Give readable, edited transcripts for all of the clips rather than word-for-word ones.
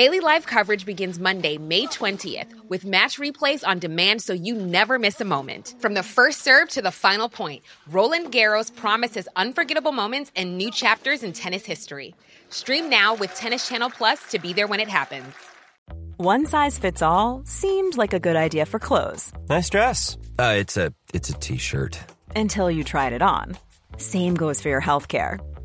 Daily live coverage begins Monday, May 20th, with match replays on demand so you never miss a moment. From the first serve to the final point, Roland Garros promises unforgettable moments and new chapters in tennis history. Stream now with Tennis Channel Plus to be there when it happens. One size fits all seemed like a good idea for clothes. Nice dress. It's a t-shirt. Until you tried it on. Same goes for your healthcare.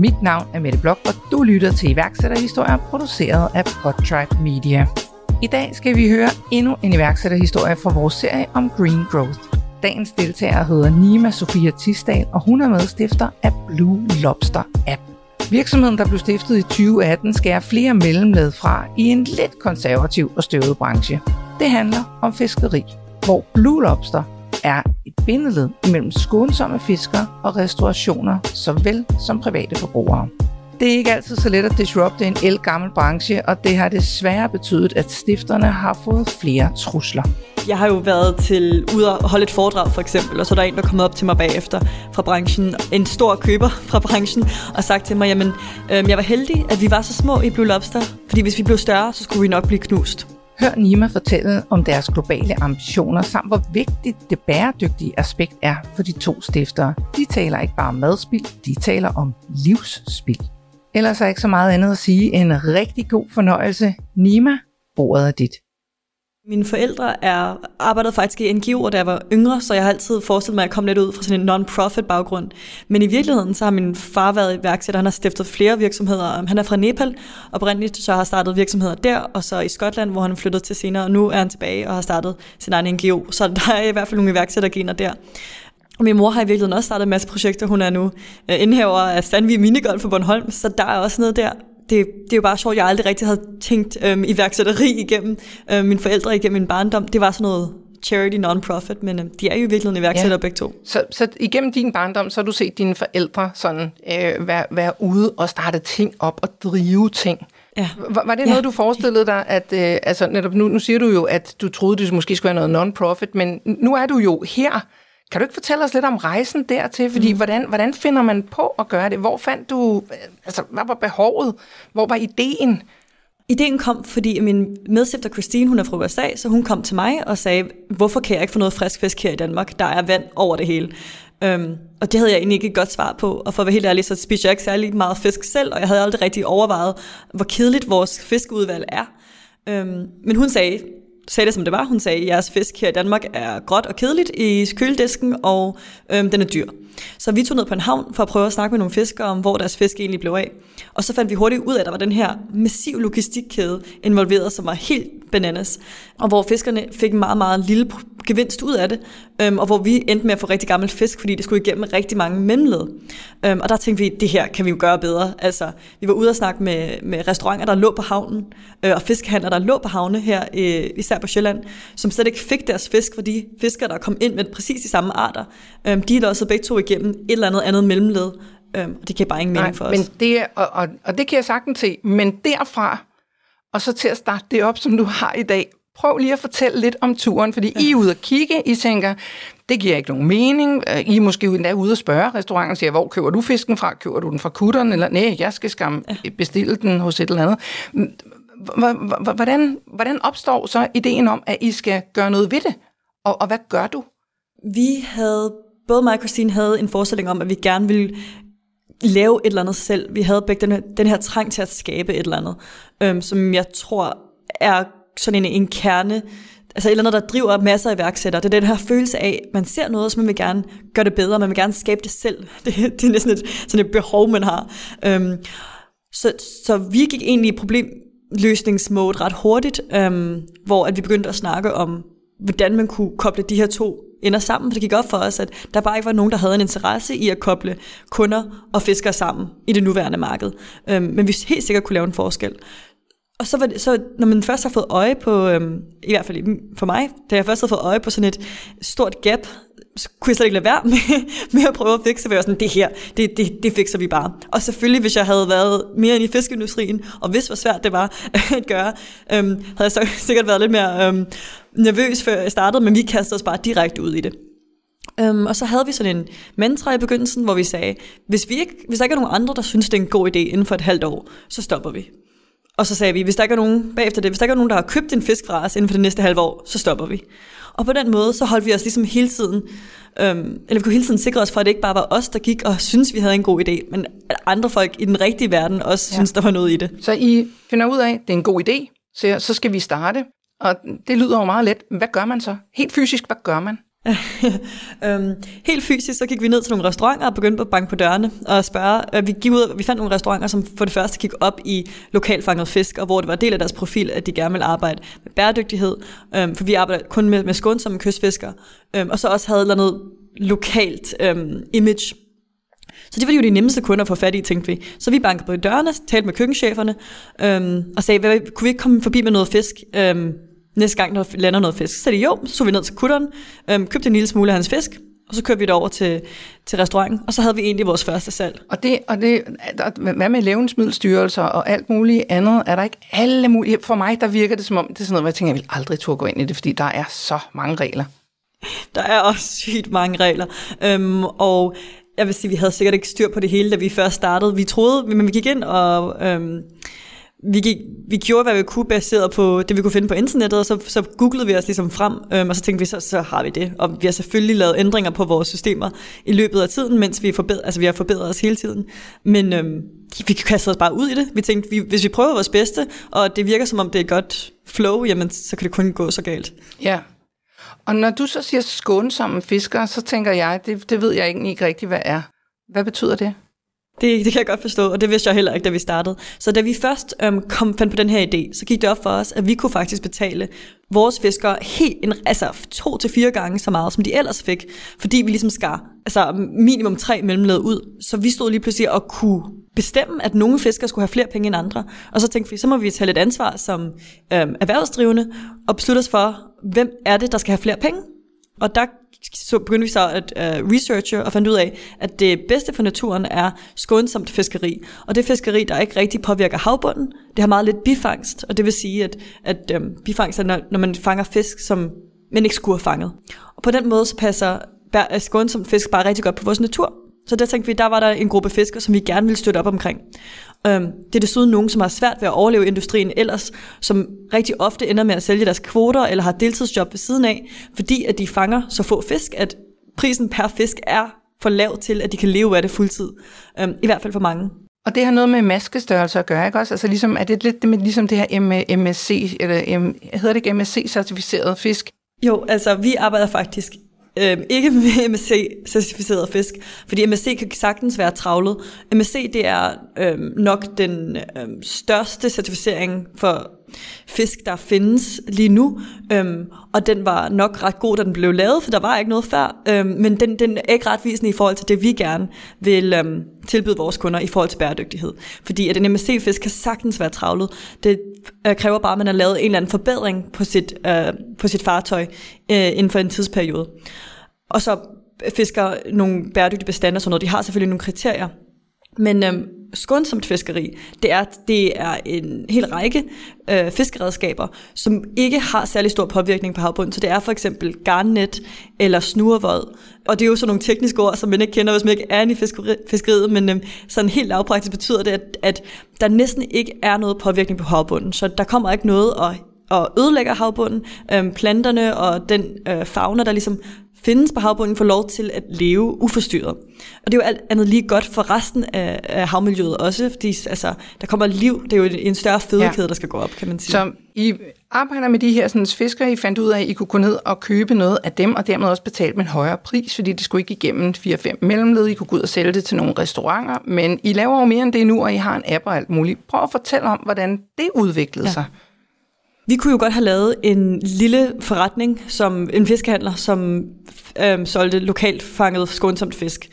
Mit navn er Mette Blok, og du lytter til iværksætterhistorier produceret af Hot Tribe Media. I dag skal vi høre endnu en iværksætterhistorie fra vores serie om Green Growth. Dagens deltager hedder Nima Sofia Tisdal, og hun er medstifter af Blue Lobster App. Virksomheden, der blev stiftet i 2018, skærer flere mellemled fra i en lidt konservativ og støvet branche. Det handler om fiskeri, hvor Blue Lobster er et bindeled mellem skånsomme fiskere og restaurationer, såvel som private forbrugere. Det er ikke altid så let at disrupte en ældgammel branche, og det har desværre betydet, at stifterne har fået flere trusler. Jeg har jo været ude og holde et foredrag for eksempel, og så er der en, der kommer op til mig bagefter fra branchen, en stor køber fra branchen, og sagt til mig, jamen jeg var heldig, at vi var så små i Blue Lobster, fordi hvis vi blev større, så skulle vi nok blive knust. Hør Nima fortælle om deres globale ambitioner, samt hvor vigtigt det bæredygtige aspekt er for de to stiftere. De taler ikke bare om madspild, de taler om livsspild. Ellers er ikke så meget andet at sige. En rigtig god fornøjelse. Nima, ordet er dit. Mine forældre arbejdede faktisk i NGO'er, da jeg var yngre, så jeg har altid forestillet mig, at jeg kom lidt ud fra sådan en non-profit baggrund. Men i virkeligheden så har min far været iværksætter, han har stiftet flere virksomheder. Han er fra Nepal oprindeligt, så har startet virksomheder der, og så i Skotland, hvor han flyttede til senere, og nu er han tilbage og har startet sin egen NGO. Så der er i hvert fald nogle iværksættergener der. Min mor har i virkeligheden også startet en masse projekter. Hun er nu indhaver af Sandvig Minigolf for Bornholm, så der er også noget der. Det er jo bare sjovt, jeg aldrig rigtig havde tænkt iværksætteri igennem mine forældre, igennem min barndom. Det var sådan noget charity non-profit, men de er jo i virkeligheden iværksættere begge to. Så igennem din barndom, så har du set dine forældre sådan være ude og starte ting op og drive ting. Ja. Var det noget, du forestillede dig, at altså netop nu siger du jo, at du troede, det måske skulle være noget non-profit, men nu er du jo her. Kan du ikke fortælle os lidt om rejsen dertil? Fordi hvordan finder man på at gøre det? Hvor fandt du, altså hvad var behovet? Hvor var ideen? Ideen kom, fordi min medstifter Christine, hun er fra USA, så hun kom til mig og sagde, hvorfor kan jeg ikke få noget frisk fisk her i Danmark? Der er vand over det hele. Og det havde jeg egentlig ikke et godt svar på, og for at være helt ærlig, så spiser jeg ikke særlig meget fisk selv, og jeg havde aldrig rigtig overvejet, hvor kedeligt vores fiskeudvalg er. Men hun sagde det, som det var. Hun sagde, at jeres fisk her i Danmark er gråt og kedeligt i køledisken, og den er dyr. Så vi tog ned på en havn for at prøve at snakke med nogle fiskere om, hvor deres fisk egentlig blev af. Og så fandt vi hurtigt ud af, at der var den her massiv logistikkæde involveret, som var helt bananas. Og hvor fiskerne fik en meget, meget lille gevinst ud af det. Og hvor vi endte med at få rigtig gammel fisk, fordi det skulle igennem rigtig mange mellemled. Og der tænkte vi, at det her kan vi jo gøre bedre. Altså, vi var ude og snakke med restauranter, der lå på havnen, og fiskehandler, der lå på havne her, især på Sjælland, som slet ikke fik deres fisk, for de fiskere, der kom ind med præcis de samme arter, de er også begge to igennem et eller andet mellemled. Og det kan bare ingen mening for os. Men og det kan jeg sagtens se. Men derfra, og så til at starte det op, som du har i dag, prøv lige at fortælle lidt om turen, fordi I er ude at kigge, I tænker, det giver ikke nogen mening, I er måske endda ude at spørge restauranten og siger, hvor køber du fisken fra? Køber du den fra kutteren? Eller nej, jeg skal bestille den hos et eller andet. Hvordan opstår så ideen om, at I skal gøre noget ved det? Og hvad gør du? Både mig og Christine havde en forestilling om, at vi gerne ville lave et eller andet selv. Vi havde begge den her trang til at skabe et eller andet, som jeg tror er sådan en kerne altså et eller andet, der driver masser af iværksættere. Det er den her følelse af, man ser noget, så man vil gerne gøre det bedre, man vil gerne skabe det selv. Det er næsten sådan et behov, man har. Så vi gik egentlig i problemløsningsmode ret hurtigt, hvor at vi begyndte at snakke om, hvordan man kunne koble de her to ender sammen, for det gik op for os, at der bare ikke var nogen, der havde en interesse i at koble kunder og fiskere sammen i det nuværende marked. Men vi helt sikkert kunne lave en forskel. Og så var det, så når man først har fået øje på, i hvert fald for mig, da jeg først havde fået øje på sådan et stort gap, så kunne jeg slet ikke lade være med at prøve at fikse, for jeg var sådan, det fikser vi bare. Og selvfølgelig, hvis jeg havde været mere i fiskeindustrien, og vidste, hvor svært det var at gøre, havde jeg så sikkert været lidt mere nervøs, før jeg startede, men vi kastede os bare direkte ud i det. Og så havde vi sådan en mantra i begyndelsen, hvor vi sagde, hvis der ikke er nogen andre, der synes, det er en god idé inden for et halvt år, så stopper vi. Og så sagde vi, hvis der ikke er nogen, der har købt en fisk fra os inden for det næste halve år, så stopper vi. Og på den måde, så holdt vi os ligesom hele tiden, vi kunne hele tiden sikre os for, at det ikke bare var os, der gik og syntes, vi havde en god idé, men at andre folk i den rigtige verden også syntes, der var noget i det. Så I finder ud af, at det er en god idé, så skal vi starte. Og det lyder jo meget let. Hvad gør man så? Helt fysisk, hvad gør man? Helt fysisk, så gik vi ned til nogle restauranter og begyndte at banke på dørene og spørge. Vi fandt nogle restauranter, som for det første gik op i lokalfanget fisk, og hvor det var del af deres profil, at de gerne ville arbejde med bæredygtighed, for vi arbejder kun med skånsomme kystfiskere, og så også havde et eller andet lokalt image. Så det var jo de nemmeste kunder at få fat i, tænkte vi. Så vi bankede på dørene, talte med køkkencheferne, og sagde, kunne vi ikke komme forbi med noget fisk? Næste gang, der lander noget fisk. Så det jo, så tog vi ned til kutteren, købte en lille smule af hans fisk, og så kørte vi det over til restauranten, og så havde vi egentlig vores første salg. Hvad med levnedsmiddelstyrelser og alt muligt andet? Er der ikke alle mulige? For mig, der virker det som om, det er sådan noget, hvor jeg tænker, jeg vil aldrig turde gå ind i det, fordi der er så mange regler. Der er også sygt mange regler. Og jeg vil sige, vi havde sikkert ikke styr på det hele, da vi først startede. Vi troede, men vi gik ind og... Vi gjorde, hvad vi kunne, baseret på det, vi kunne finde på internettet, og så googlede vi os ligesom frem, og så tænkte vi, så har vi det. Og vi har selvfølgelig lavet ændringer på vores systemer i løbet af tiden, mens vi har forbedret os hele tiden. Men vi kastede os bare ud i det. Vi tænkte, hvis vi prøver vores bedste, og det virker som om det er et godt flow, jamen så kan det kun gå så galt. Ja, og når du så siger skånsomme fiskere, så tænker jeg, det ved jeg egentlig ikke rigtigt, hvad er. Hvad betyder det? Det kan jeg godt forstå, og det vidste jeg heller ikke, da vi startede. Så da vi først fandt på den her idé, så gik det op for os, at vi kunne faktisk betale vores fiskere 2-4 gange så meget, som de ellers fik, fordi vi ligesom skar minimum 3 mellemled ud. Så vi stod lige pludselig og kunne bestemme, at nogle fiskere skulle have flere penge end andre. Og så tænkte vi, så må vi tage lidt ansvar som erhvervsdrivende og beslutte os for, hvem er det, der skal have flere penge? Og der begyndte vi så at researche og fandt ud af, at det bedste for naturen er skånsomt fiskeri. Og det fiskeri, der ikke rigtig påvirker havbunden, det har meget lidt bifangst. Og det vil sige, at bifangst er, når man fanger fisk, som man ikke skulle have fanget. Og på den måde så passer skånsomt fisk bare rigtig godt på vores natur. Så der tænkte vi, der var der en gruppe fiskere, som vi gerne ville støtte op omkring. Det er desuden nogen, som har svært ved at overleve industrien ellers, som rigtig ofte ender med at sælge deres kvoter eller har deltidsjob ved siden af, fordi at de fanger så få fisk, at prisen per fisk er for lav til, at de kan leve af det fuldtid. I hvert fald for mange. Og det har noget med maskestørrelse at gøre, ikke også? Altså ligesom, er det lidt ligesom det her MSC, eller hedder det ikke MSC-certificeret fisk? Jo, altså vi arbejder faktisk ikke med MSC-certificerede fisk, fordi MSC kan sagtens være travlet. MSC, det er nok den største certificering for fisk, der findes lige nu, og den var nok ret god, da den blev lavet, for der var ikke noget før, men den er ikke retvisende i forhold til det, vi gerne vil tilbyde vores kunder i forhold til bæredygtighed. Fordi at en MSC-fisk kan sagtens være travlet. Det kræver bare, at man har lavet en eller anden forbedring på sit fartøj inden for en tidsperiode. Og så fisker nogle bæredygtige bestande og sådan noget. De har selvfølgelig nogle kriterier, men skånsomt fiskeri, det er en hel række fiskeredskaber, som ikke har særlig stor påvirkning på havbunden. Så det er for eksempel garnnet eller snurvod. Og det er jo sådan nogle tekniske ord, som man ikke kender, hvis man ikke er inde i fiskeriet, men sådan helt lavpraktisk betyder det, at der næsten ikke er noget påvirkning på havbunden. Så der kommer ikke noget og og ødelægger havbunden. Planterne og den fauna, der ligesom findes på havbunden, får lov til at leve uforstyrret. Og det er jo alt andet lige godt for resten af havmiljøet også, fordi altså, der kommer liv. Det er jo en større fødekæde, der skal gå op, kan man sige. Så I arbejder med de her sådan, fiskere, I fandt ud af, at I kunne gå ned og købe noget af dem, og dermed også betale med en højere pris, fordi det skulle ikke igennem 4-5 mellemled. I kunne gå ud og sælge det til nogle restauranter, men I laver jo mere end det nu, og I har en app og alt muligt. Prøv at fortælle om, hvordan det udviklede sig. Vi kunne jo godt have lavet en lille forretning, som en fiskehandler, som solgte lokalt fanget skånsomt fisk.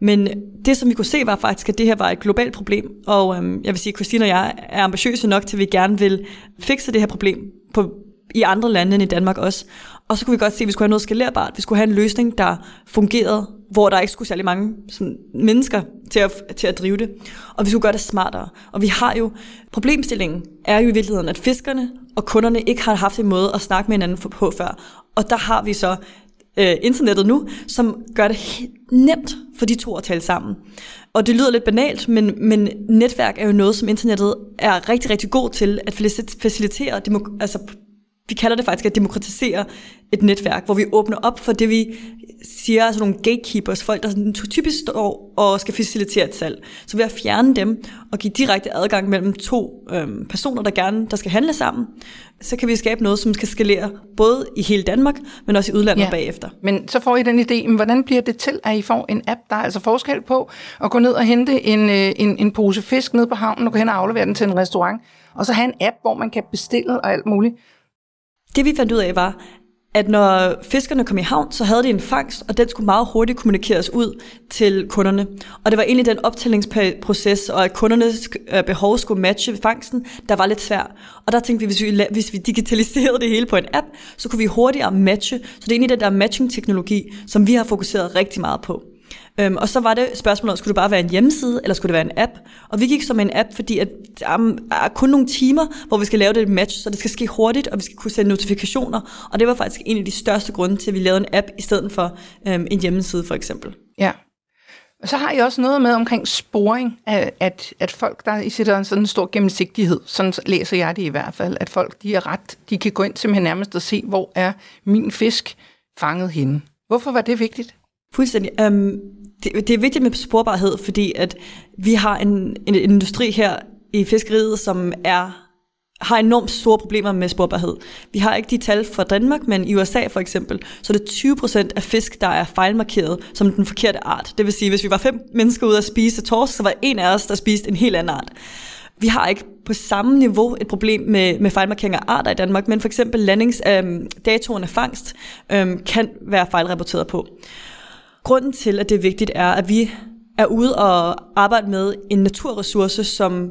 Men det, som vi kunne se, var faktisk, at det her var et globalt problem. Og jeg vil sige, at Christine og jeg er ambitiøse nok til, at vi gerne vil fikse det her problem i andre lande end i Danmark også. Og så kunne vi godt se, at vi skulle have noget skalerbart. Vi skulle have en løsning, der fungerede, hvor der ikke skulle særlig mange sådan, mennesker til at drive det. Og vi skulle gøre det smartere. Og vi har jo, problemstillingen er jo i virkeligheden, at fiskerne og kunderne ikke har haft en måde at snakke med hinanden på før. Og der har vi så internettet nu, som gør det nemt for de to at tale sammen. Og det lyder lidt banalt, men netværk er jo noget, som internettet er rigtig, rigtig god til at facilitere. Vi kalder det faktisk at demokratisere et netværk, hvor vi åbner op for det, vi siger, altså nogle gatekeepers, folk, der typisk står og skal facilitere et salg. Så ved at fjerne dem og give direkte adgang mellem to personer, der skal handle sammen, så kan vi skabe noget, som skal skalere både i hele Danmark, men også i udlandet bagefter. Men så får I den idé, men hvordan bliver det til, at I får en app, der er altså forskel på at gå ned og hente en pose fisk ned på havnen og gå hen og aflevere den til en restaurant, og så have en app, hvor man kan bestille og alt muligt? Det vi fandt ud af var, at når fiskerne kom i havn, så havde de en fangst, og den skulle meget hurtigt kommunikeres ud til kunderne. Og det var egentlig den optællingsproces, og at kundernes behov skulle matche fangsten, der var lidt svær. Og der tænkte vi, at hvis vi digitaliserede det hele på en app, så kunne vi hurtigere matche. Så det er egentlig den der matching-teknologi, som vi har fokuseret rigtig meget på. Og så var det spørgsmålet, skulle det bare være en hjemmeside, eller skulle det være en app? Og vi gik så med en app, fordi at der er kun nogle timer, hvor vi skal lave det match, så det skal ske hurtigt, og vi skal kunne sende notifikationer. Og det var faktisk en af de største grunde til, at vi lavede en app i stedet for en hjemmeside, for eksempel. Ja. Og så har I også noget med omkring sporing, at folk, der I sætter en sådan stor gennemsigtighed, sådan læser jeg det i hvert fald, at folk de kan gå ind simpelthen nærmest og se, hvor er min fisk fanget henne. Hvorfor var det vigtigt? Fuldstændig. Det er vigtigt med sporbarhed, fordi at vi har en industri her i fiskeriet, som har enormt store problemer med sporbarhed. Vi har ikke de tal fra Danmark, men i USA for eksempel, så er det 20% af fisk, der er fejlmarkeret som den forkerte art. Det vil sige, at hvis vi var 5 mennesker ude at spise torsk, så var en af os, der spiste en helt anden art. Vi har ikke på samme niveau et problem med fejlmarkeringer af arter i Danmark, men for eksempel landingsdatoen af fangst kan være fejlrapporteret på. Grunden til, at det er vigtigt, er, at vi er ude og arbejde med en naturressource, som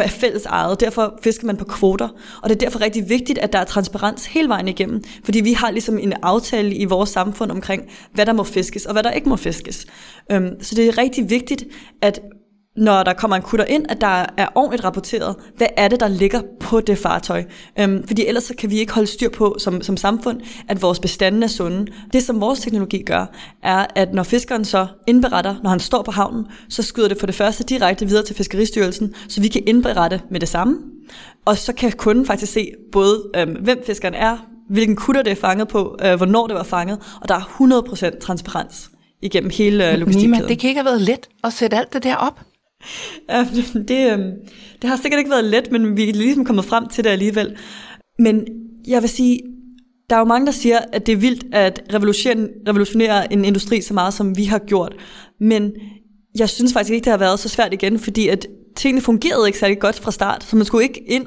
er fælles ejet. Derfor fisker man på kvoter, og det er derfor rigtig vigtigt, at der er transparens hele vejen igennem, fordi vi har ligesom en aftale i vores samfund omkring, hvad der må fiskes og hvad der ikke må fiskes. Så det er rigtig vigtigt, at når der kommer en kutter ind, at der er ordentligt rapporteret, hvad er det, der ligger på det fartøj. Fordi ellers så kan vi ikke holde styr på som samfund, at vores bestande er sunde. Det, som vores teknologi gør, er, at når fiskeren så indberetter, når han står på havnen, så skyder det for det første direkte videre til Fiskeristyrelsen, så vi kan indberette med det samme. Og så kan kunden faktisk se både, hvem fiskeren er, hvilken kutter det er fanget på, hvornår det var fanget, og der er 100% transparens igennem hele logistikkæden. Nima, det kan ikke have været let at sætte alt det der op. Det har sikkert ikke været let, men vi er ligesom kommet frem til det alligevel. Men jeg vil sige, der er jo mange, der siger, at det er vildt at revolutionere en industri så meget, som vi har gjort. Men jeg synes faktisk ikke, det har været så svært igen, fordi at tingene fungerede ikke særlig godt fra start, så man skulle ikke ind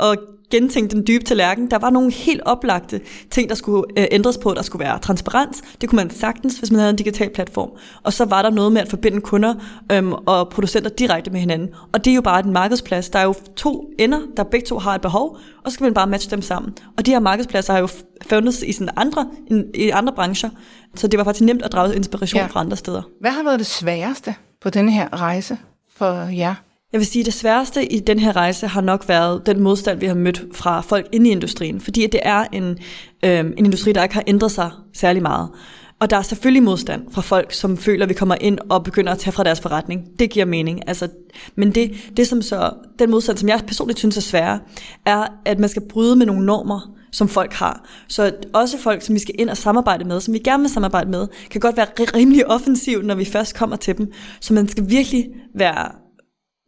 og gentænke den dybe tallerken. Der var nogle helt oplagte ting, der skulle ændres på. Der skulle være transparens. Det kunne man sagtens, hvis man havde en digital platform. Og så var der noget med at forbinde kunder og producenter direkte med hinanden. Og det er jo bare en markedsplads. Der er jo to ender, der begge to har et behov, og så skal man bare matche dem sammen. Og de her markedspladser har jo fundet i andre brancher, så det var faktisk nemt at drage inspiration fra andre steder. Hvad har været det sværeste på denne her rejse for jer? Jeg vil sige, at det sværeste i den her rejse har nok været den modstand, vi har mødt fra folk inde i industrien, fordi det er en industri, der ikke har ændret sig særlig meget. Og der er selvfølgelig modstand fra folk, som føler, at vi kommer ind og begynder at tage fra deres forretning. Det giver mening. Altså, men det som så, den modstand, som jeg personligt synes er sværere, er, at man skal bryde med nogle normer, som folk har. Så også folk, som vi skal ind og samarbejde med, som vi gerne vil samarbejde med, kan godt være rimelig offensiv, når vi først kommer til dem. Så man skal virkelig være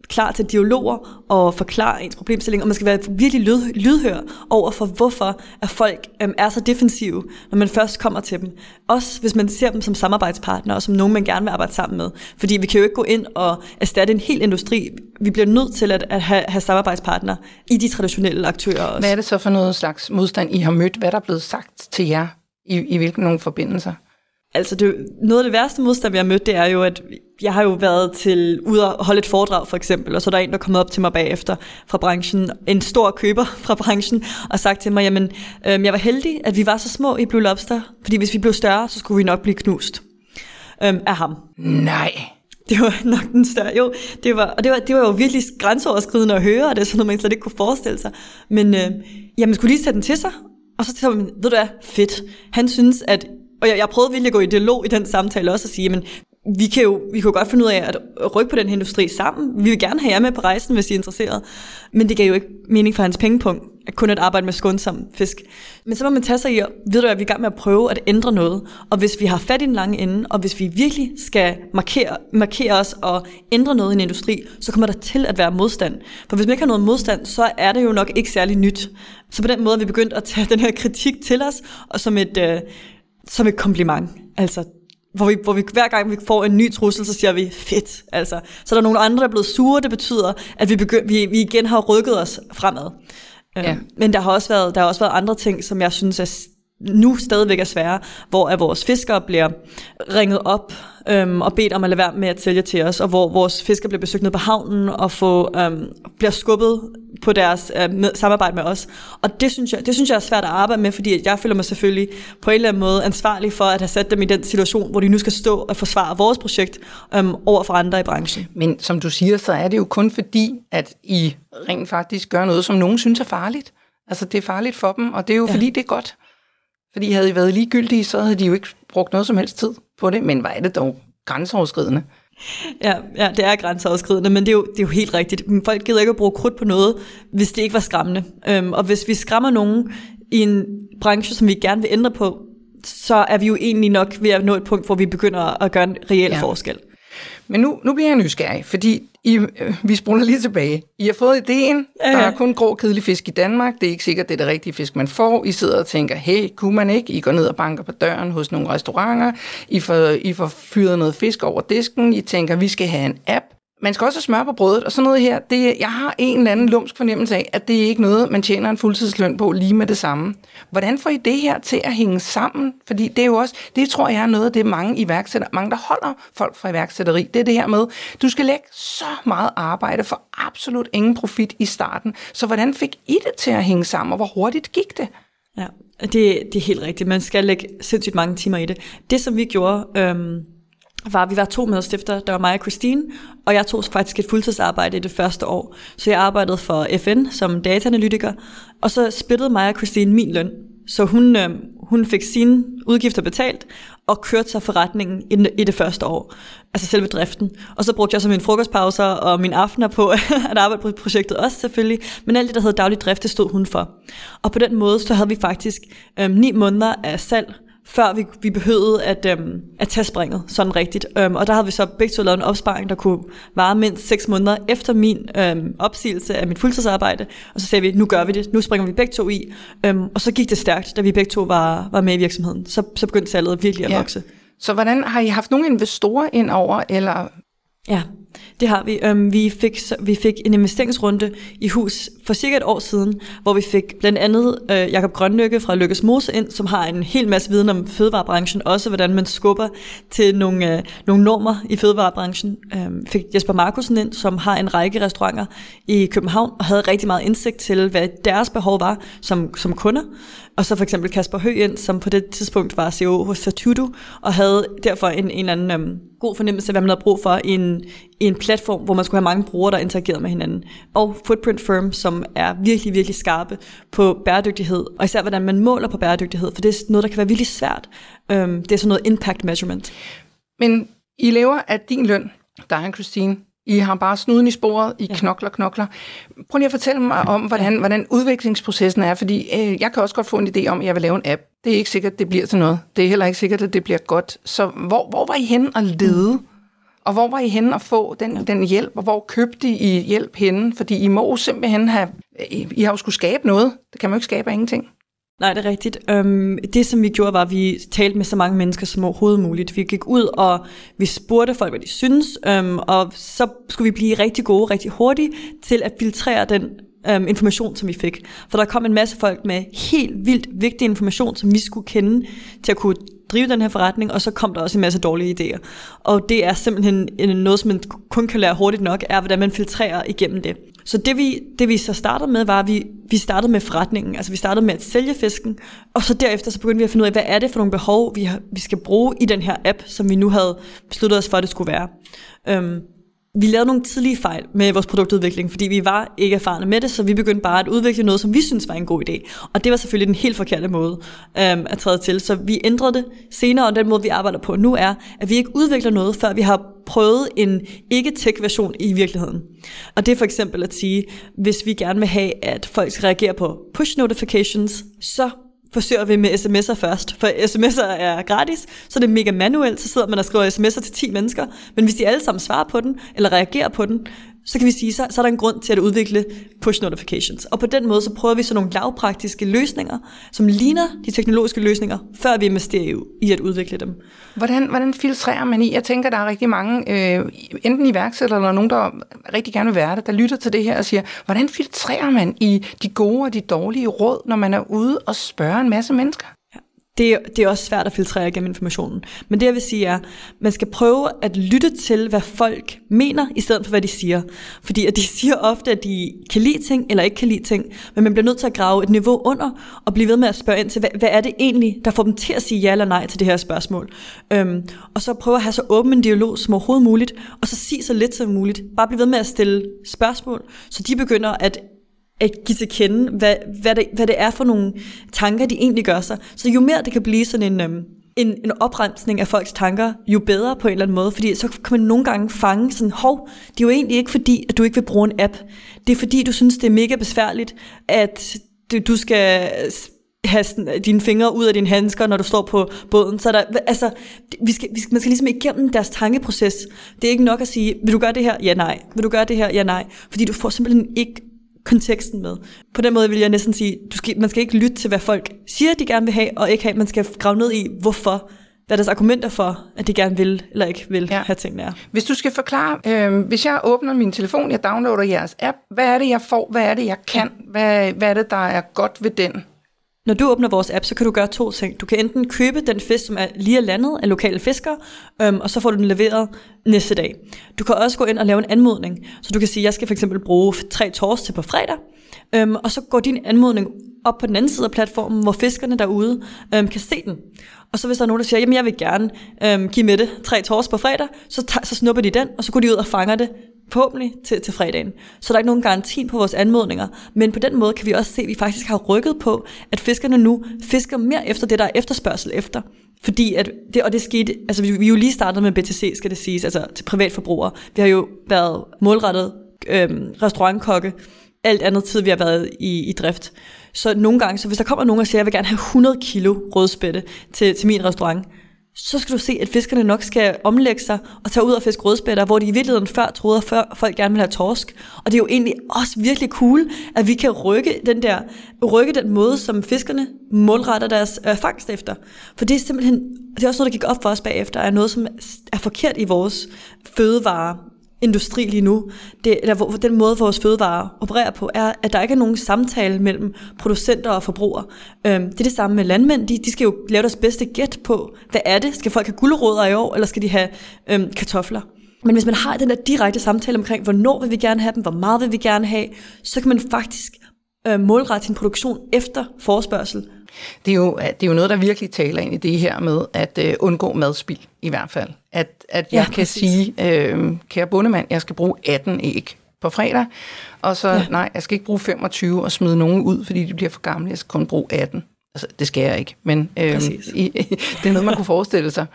klar til dialoger og forklare ens problemstilling, og man skal være virkelig lydhør over for, hvorfor at folk er så defensive, når man først kommer til dem. Også hvis man ser dem som samarbejdspartnere, og som nogen, man gerne vil arbejde sammen med. Fordi vi kan jo ikke gå ind og erstatte en hel industri. Vi bliver nødt til at have samarbejdspartnere i de traditionelle aktører også. Hvad er det så for noget slags modstand, I har mødt? Hvad der er blevet sagt til jer? I hvilke nogle forbindelser? Altså noget af det værste modstand, vi har mødt, det er jo, at jeg har jo været til ude at holde et foredrag for eksempel, og så er der en, der kommer op til mig bagefter fra branchen, en stor køber fra branchen, og sagt til mig, jamen jeg var heldig, at vi var så små i Blue Lobster, fordi hvis vi blev større, så skulle vi nok blive knust af ham. Nej. Det var nok den større, jo. Det var jo virkelig grænseoverskridende at høre, og det er sådan noget, man slet ikke kunne forestille sig. Men jamen skulle lige sætte den til sig, og så tænkte jeg, ved du hvad, fedt. Han synes, at og jeg prøvede virkelig at gå i dialog i den samtale også og sige, men vi kan jo godt finde ud af at rykke på den her industri sammen. Vi vil gerne have jer med på rejsen, hvis I er interesseret. Men det gav jo ikke mening for hans pengepunkt, at kun at arbejde med skånsom fisk. Men så må man tage sig i, ved du, at vi er i gang med at prøve at ændre noget. Og hvis vi har fat i en lang ende, og hvis vi virkelig skal markere os og ændre noget i en industri, så kommer der til at være modstand. For hvis man ikke har noget modstand, så er det jo nok ikke særlig nyt. Så på den måde er vi begyndt at tage den her kritik til os, og som et kompliment, altså, hvor vi hver gang vi får en ny trussel, så siger vi, fedt, altså. Så er der nogle andre, der er blevet sure, det betyder, at vi igen har rykket os fremad. Ja. Men der har også været andre ting, som jeg synes er nu stadigvæk er svære, hvor at vores fiskere bliver ringet op og bedt om at lade være med at sælge til os, og hvor vores fiskere bliver besøgt ned på havnen og bliver skubbet på deres samarbejde med os. Og det synes jeg er svært at arbejde med, fordi jeg føler mig selvfølgelig på en eller anden måde ansvarlig for at have sat dem i den situation, hvor de nu skal stå og forsvare vores projekt over for andre i branchen. Men som du siger, så er det jo kun fordi, at I rent faktisk gør noget, som nogen synes er farligt. Altså det er farligt for dem, og det er jo fordi, det er godt. Fordi havde I været ligegyldige, så havde de jo ikke brugt noget som helst tid på det, men var det dog grænseoverskridende? Ja, det er grænseoverskridende, men det er jo helt rigtigt. Folk gider ikke at bruge krudt på noget, hvis det ikke var skræmmende. Og hvis vi skræmmer nogen i en branche, som vi gerne vil ændre på, så er vi jo egentlig nok ved at nå et punkt, hvor vi begynder at gøre en reel forskel. Men nu bliver jeg nysgerrig, fordi vi spoler lige tilbage. I har fået ideen, der er kun grå, kedelig fisk i Danmark, det er ikke sikkert, det er det rigtige fisk, man får. I sidder og tænker, hey, kunne man ikke? I går ned og banker på døren hos nogle restauranter, I får fyret noget fisk over disken, I tænker, vi skal have en app. Man skal også smøre på brødet, og sådan noget her. Jeg har en eller anden lumsk fornemmelse af, at det ikke er noget, man tjener en fuldtidsløn på lige med det samme. Hvordan får I det her til at hænge sammen? Fordi det er jo også, det tror jeg er noget af det, mange iværksættere, mange der holder folk fra iværksætteri, det er det her med, du skal lægge så meget arbejde for absolut ingen profit i starten. Så hvordan fik I det til at hænge sammen, og hvor hurtigt gik det? Ja, det er helt rigtigt. Man skal lægge sindssygt mange timer i det. Det, som vi gjorde... Vi var 2 medstiftere, der var Maja og Christine, og jeg tog faktisk et fuldtidsarbejde i det første år. Så jeg arbejdede for FN som dataanalytiker, og så splittede Maja og Christine min løn. Så hun fik sine udgifter betalt og kørte sig forretningen i det første år, altså selve driften. Og så brugte jeg så mine frokostpauser og mine aftener på at arbejde på projektet også selvfølgelig, men alt det, der hed daglig drift, det stod hun for. Og på den måde, så havde vi faktisk 9 måneder af salg, før vi behøvede at tage springet sådan rigtigt. Og der havde vi så begge to lavet en opsparing, der kunne vare mindst 6 måneder efter min opsigelse af mit fuldtidsarbejde. Og så sagde vi, nu gør vi det, nu springer vi begge to i. Og så gik det stærkt, da vi begge to var med i virksomheden. Så begyndte salget virkelig at vokse. Så hvordan har I haft nogle investorer indover, eller... Ja, det har vi. Vi fik en investeringsrunde i hus for cirka et år siden, hvor vi fik blandt andet Jakob Grønløkke fra Lykkes Mose ind, som har en hel masse viden om fødevarebranchen, også hvordan man skubber til nogle normer i fødevarebranchen. Fik Jesper Markusen ind, som har en række restauranter i København, og havde rigtig meget indsigt til, hvad deres behov var som kunder. Og så for eksempel Kasper Høgh ind, som på det tidspunkt var CEO hos Satudu, og havde derfor en eller anden god fornemmelse af, hvad man havde brug for i en platform, hvor man skulle have mange brugere, der interagerede med hinanden. Og Footprint Firm, som er virkelig, virkelig skarpe på bæredygtighed, og især hvordan man måler på bæredygtighed, for det er noget, der kan være virkelig svært. Det er sådan noget impact measurement. Men I lever af din løn, dig og Christine. I har bare snuden i sporet, I knokler. Prøv lige at fortælle mig om, hvordan udviklingsprocessen er, fordi jeg kan også godt få en idé om, at jeg vil lave en app. Det er ikke sikkert, det bliver til noget. Det er heller ikke sikkert, at det bliver godt. Så hvor var I henne at lede? Og hvor var I henne at få den hjælp? Og hvor købte I hjælp henne? Fordi I må simpelthen have... I har jo skulle skabe noget. Det kan man jo ikke skabe af ingenting. Nej, det er rigtigt. Det, som vi gjorde, var, at vi talte med så mange mennesker som overhovedet muligt. Vi gik ud, og vi spurgte folk, hvad de synes, og så skulle vi blive rigtig gode, rigtig hurtige til at filtrere den information, som vi fik. For der kom en masse folk med helt vildt vigtig information, som vi skulle kende til at kunne drive den her forretning, og så kom der også en masse dårlige idéer. Og det er simpelthen noget, som man kun kan lære hurtigt nok, er, hvordan man filtrerer igennem det. Så det vi så startede med, var, at vi startede med forretningen. Altså vi startede med at sælge fisken, og så derefter så begyndte vi at finde ud af, hvad er det for nogle behov, vi skal bruge i den her app, som vi nu havde besluttet os for, at det skulle være. Vi lavede nogle tidlige fejl med vores produktudvikling, fordi vi var ikke erfarne med det, så vi begyndte bare at udvikle noget, som vi synes var en god idé. Og det var selvfølgelig den helt forkerte måde at træde til, så vi ændrede det senere, og den måde, vi arbejder på nu, er, at vi ikke udvikler noget, før vi har prøvet en ikke-tech-version i virkeligheden. Og det er for eksempel at sige, hvis vi gerne vil have, at folk skal reagere på push-notifications, så forsøger vi med sms'er først, for sms'er er gratis, så det er mega manuelt, så sidder man og skriver sms'er til 10 mennesker, men hvis de alle sammen svarer på den, eller reagerer på den, så kan vi sige, så er der en grund til at udvikle push notifications. Og på den måde, så prøver vi sådan nogle lavpraktiske løsninger, som ligner de teknologiske løsninger, før vi investerer i at udvikle dem. Hvordan filtrerer man i? Jeg tænker, der er rigtig mange, enten iværksættere eller nogen, der rigtig gerne vil være der lytter til det her og siger, hvordan filtrerer man i de gode og de dårlige råd, når man er ude og spørger en masse mennesker? Det er også svært at filtrere gennem informationen. Men det jeg vil sige er, at man skal prøve at lytte til, hvad folk mener, i stedet for hvad de siger. Fordi at de siger ofte, at de kan lide ting eller ikke kan lide ting, men man bliver nødt til at grave et niveau under og blive ved med at spørge ind til, hvad er det egentlig, der får dem til at sige ja eller nej til det her spørgsmål. Og så prøve at have så åben en dialog som overhovedet muligt, og så sige så lidt som muligt. Bare blive ved med at stille spørgsmål, så de begynder at give til kende, hvad det er for nogle tanker, de egentlig gør sig. Så jo mere det kan blive sådan en opremsning af folks tanker, jo bedre på en eller anden måde, fordi så kan man nogle gange fange sådan, hov, det er jo egentlig ikke fordi, at du ikke vil bruge en app. Det er fordi, du synes, det er mega besværligt, at du skal have dine fingre ud af dine handsker, når du står på båden. Så der, altså, man skal ligesom igennem deres tankeproces. Det er ikke nok at sige, vil du gøre det her? Ja, nej. Vil du gøre det her? Ja, nej. Fordi du får simpelthen ikke konteksten med. På den måde vil jeg næsten sige, man skal ikke lytte til, hvad folk siger, de gerne vil have, og ikke have. Man skal grave ned i, hvorfor. Hvad er deres argumenter for, at de gerne vil eller ikke vil have tingene er. Hvis du skal forklare, hvis jeg åbner min telefon, jeg downloader jeres app, hvad er det, jeg får? Hvad er det, jeg kan? Hvad er det, der er godt ved den? Når du åbner vores app, så kan du gøre to ting. Du kan enten købe den fisk, som er lige er landet af lokale fiskere, og så får du den leveret næste dag. Du kan også gå ind og lave en anmodning. Så du kan sige, at jeg skal for eksempel bruge 3 tors til på fredag, og så går din anmodning op på den anden side af platformen, hvor fiskerne derude kan se den. Og så hvis der er nogen, der siger, jamen jeg vil gerne give Mette 3 tors på fredag, så snupper de den, og så går de ud og fanger det, forhåbentlig til fredagen. Så der er ikke nogen garanti på vores anmodninger, men på den måde kan vi også se, at vi faktisk har rykket på, at fiskerne nu fisker mere efter det, der er efterspørgsel efter. Fordi at det, og det skete, altså vi jo lige startede med BTC, skal det siges, altså til privatforbrugere. Vi har jo været målrettet restaurantkokke, alt andet tid, vi har været i drift. Så nogle gange, så hvis der kommer nogen og siger, at jeg vil gerne have 100 kilo rødspætte til min restaurant, så skal du se, at fiskerne nok skal omlægge sig og tage ud og fiske rødspætter, hvor de i virkeligheden før troede, at folk gerne ville have torsk. Og det er jo egentlig også virkelig cool, at vi kan rykke den måde, som fiskerne målretter deres fangst efter. For det er simpelthen, det er også noget, der gik op for os bagefter, er noget, som er forkert i vores fødevareindustri lige nu. Den måde, vores fødevarer opererer på, er, at der ikke er nogen samtale mellem producenter og forbrugere. Det er det samme med landmænd. De skal jo lave deres bedste gæt på, hvad er det? Skal folk have gulerødder i år, eller skal de have kartofler? Men hvis man har den der direkte samtale omkring, hvornår vil vi gerne have dem, hvor meget vil vi gerne have, så kan man faktisk målrette sin produktion efter forespørgsel Det er jo noget, der virkelig taler ind i det her med at undgå madspild i hvert fald. At jeg kan sige, kære bondemand, jeg skal bruge 18 æg på fredag, og så nej, jeg skal ikke bruge 25 og smide nogen ud, fordi de bliver for gamle, jeg skal kun bruge 18. Altså, det skal jeg ikke, men det er noget, man kunne forestille sig.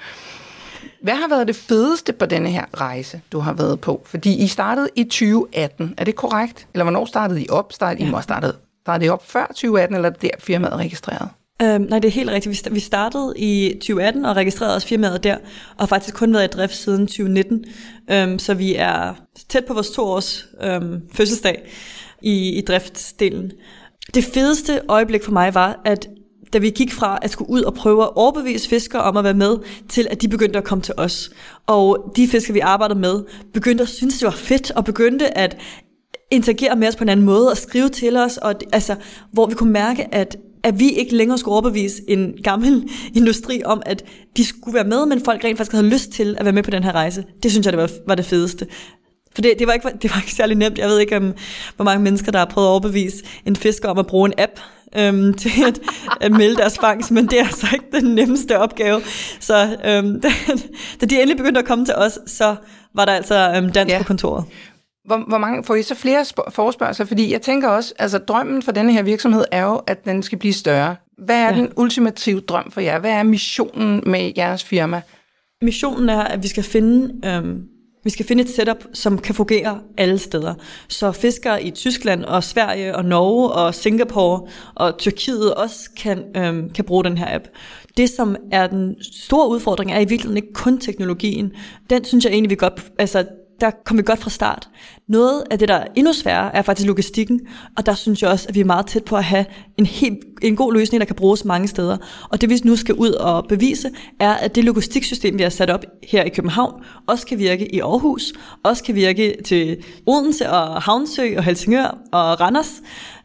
Hvad har været det fedeste på denne her rejse, du har været på? Fordi I startede i 2018, er det korrekt? Eller hvornår startede I op? I må startede I op før 2018, eller der firmaet registreret? Nej, det er helt rigtigt. Vi startede i 2018 og registrerede os firmaet der, og har faktisk kun været i drift siden 2019. Så vi er tæt på vores 2-års fødselsdag i driftsdelen. Det fedeste øjeblik for mig var, at da vi gik fra at skulle ud og prøve at overbevise fiskere om at være med, til at de begyndte at komme til os. Og de fiskere, vi arbejdede med, begyndte at synes, det var fedt, og begyndte at interagere med os på en anden måde, og skrive til os, og altså, hvor vi kunne mærke, at vi ikke længere skulle overbevise en gammel industri om, at de skulle være med, men folk rent faktisk havde lyst til at være med på den her rejse. Det synes jeg, det var det fedeste. For det var ikke særlig nemt. Jeg ved ikke, hvor mange mennesker, der har prøvet at overbevise en fisker om at bruge en app til at melde deres fangst, men det er altså ikke den nemmeste opgave. Så da de endelig begyndte at komme til os, så var der altså dans på kontoret. Hvor mange får I så flere forespørgelser? Fordi jeg tænker også, altså drømmen for denne her virksomhed er jo, at den skal blive større. Hvad er den ultimative drøm for jer? Hvad er missionen med jeres firma? Missionen er, at vi skal finde... Vi skal finde et setup, som kan fungere alle steder. Så fiskere i Tyskland og Sverige og Norge og Singapore og Tyrkiet også kan bruge den her app. Det, som er den store udfordring, er i virkeligheden ikke kun teknologien. Den synes jeg egentlig, der kom vi godt fra start. Noget af det, der er endnu sværere, er faktisk logistikken, og der synes jeg også, at vi er meget tæt på at have en god løsning, der kan bruges mange steder. Og det, vi nu skal ud og bevise, er, at det logistiksystem, vi har sat op her i København, også kan virke i Aarhus, også kan virke til Odense og Havnsø og Helsingør og Randers,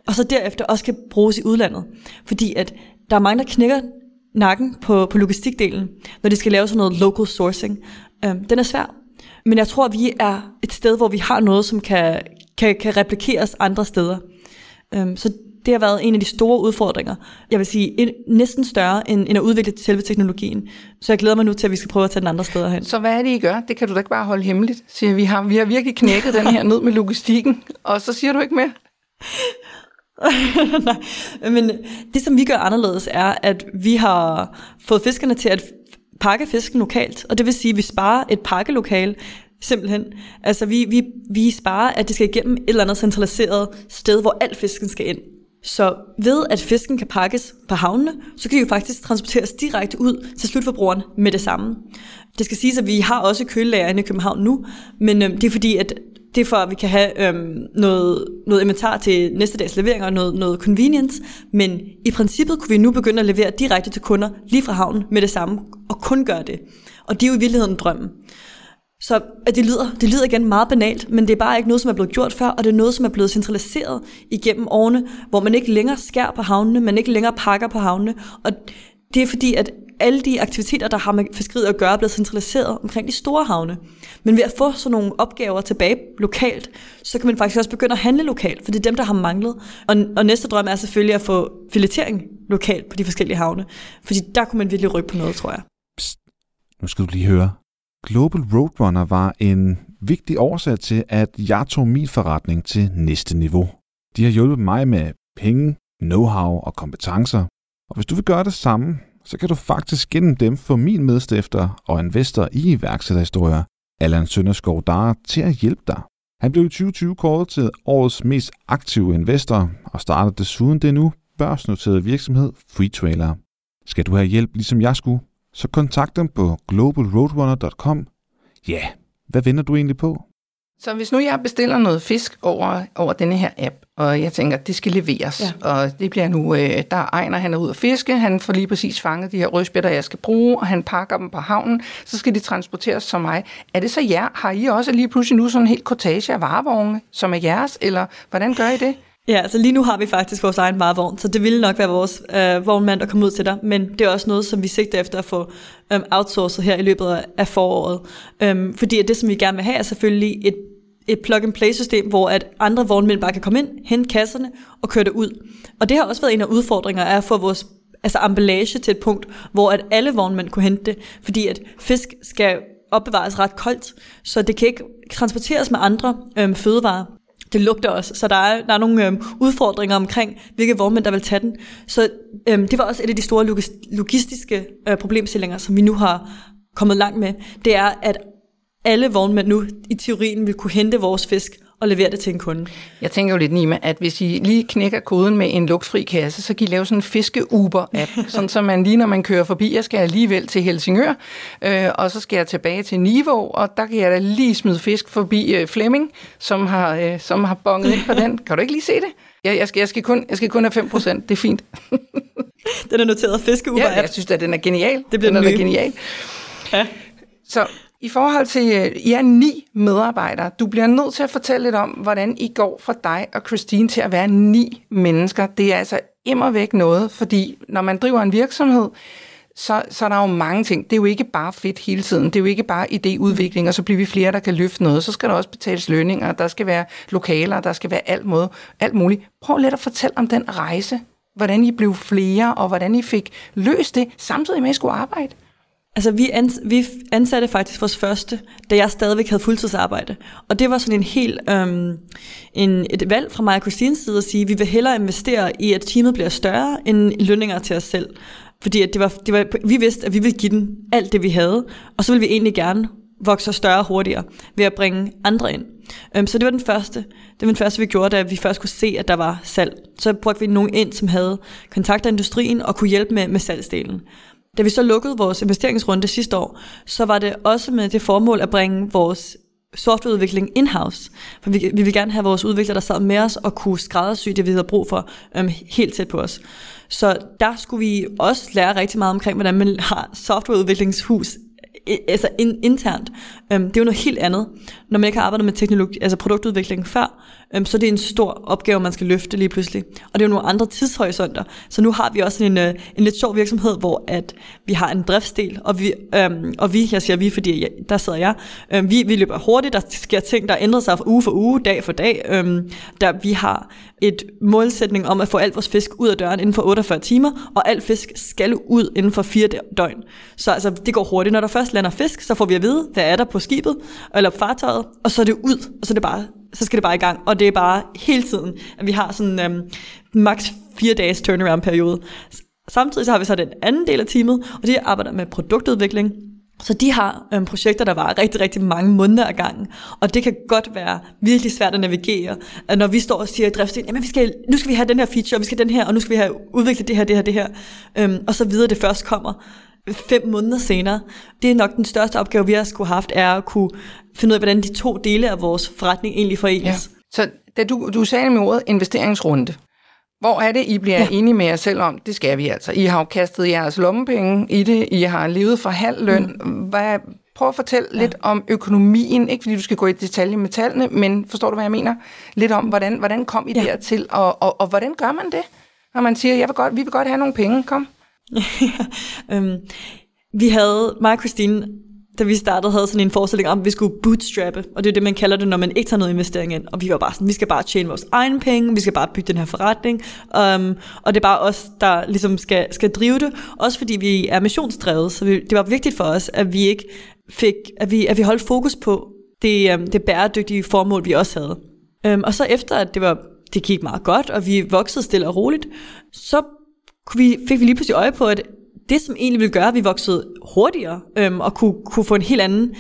og så derefter også kan bruges i udlandet. Fordi at der er mange, der knækker nakken på logistikdelen, når de skal lave sådan noget local sourcing. Den er svær. Men jeg tror, vi er et sted, hvor vi har noget, som kan replikeres andre steder. Så det har været en af de store udfordringer. Jeg vil sige, næsten større end at udvikle selve teknologien. Så jeg glæder mig nu til, at vi skal prøve at tage den andre steder hen. Så hvad er det, I gør? Det kan du da ikke bare holde hemmeligt. Siger, vi har virkelig knækket den her ned med logistikken, og så siger du ikke mere? Nej, men det, som vi gør anderledes, er, at vi har fået fiskerne til at pakke fisken lokalt, og det vil sige, at vi sparer et pakkelokale, simpelthen. Altså, vi sparer, at det skal igennem et eller andet centraliseret sted, hvor alt fisken skal ind. Så ved, at fisken kan pakkes på havnene, så kan vi jo faktisk transporteres direkte ud til slutforbrugeren med det samme. Det skal siges, at vi har også kølelager inde i København nu, men det er fordi, at det er for, at vi kan have noget inventar til næste dags levering og noget convenience. Men i princippet kunne vi nu begynde at levere direkte til kunder lige fra havnen med det samme, og kun gøre det. Og det er jo i virkeligheden drømmen. Så det lyder igen meget banalt, men det er bare ikke noget, som er blevet gjort før, og det er noget, som er blevet centraliseret igennem årene, hvor man ikke længere skærer på havnene, man ikke længere pakker på havnene. Og det er fordi, at alle de aktiviteter, der har med fiskeriet at gøre, er blevet centraliseret omkring de store havne. Men ved at få sådan nogle opgaver tilbage lokalt, så kan man faktisk også begynde at handle lokalt, for det er dem, der har manglet. Og næste drøm er selvfølgelig at få filetering lokalt på de forskellige havne, fordi der kunne man virkelig rykke på noget, tror jeg. Psst. Nu skal du lige høre. Global Roadrunner var en vigtig årsag til, at jeg tog min forretning til næste niveau. De har hjulpet mig med penge, know-how og kompetencer. Og hvis du vil gøre det samme, så kan du faktisk gennem dem få min medstifter og investor i iværksætterhistorier, Allan Sønderskov-Darer, til at hjælpe dig. Han blev i 2020 kåret til årets mest aktive investor og startede desuden det nu børsnoterede virksomhed FreeTrailer. Skal du have hjælp, ligesom jeg skulle, så kontakt dem på globalroadrunner.com. Ja, hvad venter du egentlig på? Så hvis nu jeg bestiller noget fisk over denne her app, og jeg tænker, det skal leveres, og det bliver nu, der egner han er ud at fiske, han får lige præcis fanget de her rødspætter, jeg skal bruge, og han pakker dem på havnen, så skal de transporteres som mig. Er det så jer? Har I også lige pludselig nu sådan en helt kortage af varevogne, som er jeres, eller hvordan gør I det? Ja, altså lige nu har vi faktisk vores egen varevogn, så det ville nok være vores vognmand, der kom ud til dig, men det er også noget, som vi sigter efter at få outsourcet her i løbet af foråret. Fordi det, som vi gerne vil have, er selvfølgelig et plug-and-play-system, hvor at andre vognmænd bare kan komme ind, hente kasserne og køre det ud. Og det har også været en af udfordringerne, er at få vores altså emballage til et punkt, hvor at alle vognmænd kunne hente det, fordi at fisk skal opbevares ret koldt, så det kan ikke transporteres med andre fødevarer. Det lugter også, så der er nogle udfordringer omkring, hvilke vognmænd der vil tage den. Så det var også et af de store logistiske problemstillinger, som vi nu har kommet langt med. Det er, at alle vognmænd nu i teorien vil kunne hente vores fisk og levere det til en kunde. Jeg tænker jo lidt, Nima, at hvis I lige knækker koden med en lugtfri kasse, så kan I lave sådan en fiske-Uber-app, sådan så man lige når man kører forbi, jeg skal alligevel til Helsingør, og så skal jeg tilbage til Nivå, og der kan jeg da lige smide fisk forbi Flemming, som har bonget ind på den. Kan du ikke lige se det? Jeg skal kun have 5%, det er fint. Den er noteret fiske-Uber-app. Ja, jeg synes at den er genial. Det bliver den er genial. Ja. Så i forhold til, I er 9 medarbejdere. Du bliver nødt til at fortælle lidt om, hvordan I går fra dig og Christine til at være 9 mennesker. Det er altså immervæk noget, fordi når man driver en virksomhed, så er der jo mange ting. Det er jo ikke bare fedt hele tiden. Det er jo ikke bare idéudvikling, og så bliver vi flere, der kan løfte noget. Så skal der også betales lønninger, der skal være lokaler, der skal være alt muligt. Prøv lidt at fortælle om den rejse. Hvordan I blev flere, og hvordan I fik løst det, samtidig med at I skulle arbejde. Altså, vi ansatte faktisk vores første, da jeg stadigvæk havde fuldtidsarbejde. Og det var sådan en helt et valg fra mig og Christines side at sige, at vi vil hellere investere i, at teamet bliver større, end lønninger til os selv. Fordi at det var, vi vidste, at vi ville give den alt det, vi havde, og så ville vi egentlig gerne vokse større og hurtigere ved at bringe andre ind. Så det var den første, vi gjorde, da vi først kunne se, at der var salg. Så brugte vi nogen ind, som havde kontakter i industrien og kunne hjælpe med salgsdelen. Da vi så lukkede vores investeringsrunde sidste år, så var det også med det formål at bringe vores softwareudvikling in-house. For vi vil gerne have vores udviklere, der sad med os og kunne skræddersy det, vi havde brug for, helt tæt på os. Så der skulle vi også lære rigtig meget omkring, hvordan man har softwareudviklingshus altså internt. Det er jo noget helt andet, når man ikke har arbejdet med teknologi, altså produktudvikling før, så det er en stor opgave, man skal løfte lige pludselig. Og det er jo nogle andre tidshorisonter. Så nu har vi også en lidt sjov virksomhed, hvor at vi har en driftsdel, jeg siger vi, fordi der sidder jeg. Vi løber hurtigt, der sker ting, der ændrer sig uge for uge, dag for dag. Der vi har et målsætning om at få alt vores fisk ud af døren inden for 48 timer, og alt fisk skal ud inden for 4 døgn. Så altså, det går hurtigt. Når der først lander fisk, så får vi at vide, hvad er der på skibet eller på fartøjet, og så er det ud, og så skal det bare i gang. Og det er bare hele tiden, at vi har sådan maks 4 dages turnaround-periode. Samtidig så har vi så den anden del af teamet, og de arbejder med produktudvikling. Så de har projekter, der varer rigtig, rigtig mange måneder ad gangen, og det kan godt være virkelig svært at navigere, når vi står og siger i driftsdelen, jamen nu skal vi have den her feature, og vi skal den her, og nu skal vi have udviklet det her, og så videre det først kommer 5 måneder senere. Det er nok den største opgave, vi har skulle haft, er at kunne finde ud af, hvordan de 2 dele af vores forretning egentlig forenes. Ja. Så da du sagde med ordet investeringsrunde, hvor er det, I bliver enige med jer selv om? Det skal vi altså. I har jo kastet jeres lommepenge i det. I har levet for halv løn. Prøv at fortælle lidt om økonomien. Ikke fordi du skal gå i detalje med tallene, men forstår du, hvad jeg mener? Lidt om, hvordan kom I dertil, og hvordan gør man det? Når man siger, vi vil godt have nogle penge. Kom. Mig og Christine, da vi startede, havde sådan en forestilling om, at vi skulle bootstrappe, og det er det, man kalder det, når man ikke tager noget investering ind. Og vi var bare sådan, vi skal bare tjene vores egne penge, vi skal bare bygge den her forretning, og det er bare os, der ligesom skal drive det, også fordi vi er missionsdrevet, så det var vigtigt for os, at vi ikke fik, at vi holdt fokus på det bæredygtige formål, vi også havde. Og så efter, at det gik meget godt, og vi voksede stille og roligt, så fik vi lige pludselig øje på, at det, som egentlig ville gøre, at vi voksede hurtigere og kunne få en helt anden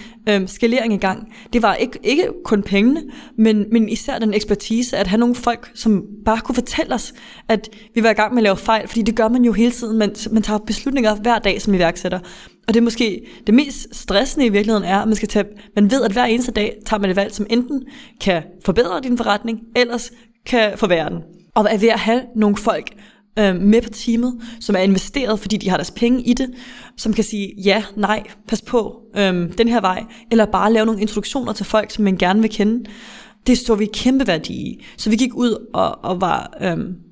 skalering i gang, det var ikke kun pengene, men især den ekspertise, at have nogle folk, som bare kunne fortælle os, at vi var i gang med at lave fejl, fordi det gør man jo hele tiden. Man tager beslutninger hver dag som iværksætter. Og det er måske det mest stressende i virkeligheden er, at man ved, at hver eneste dag tager man et valg, som enten kan forbedre din forretning, ellers kan forværre den. Og er ved at have nogle folk med på teamet, som er investeret, fordi de har deres penge i det, som kan sige ja, nej, pas på den her vej, eller bare lave nogle introduktioner til folk, som man gerne vil kende. Det står vi kæmpe værdi i. Så vi gik ud og var,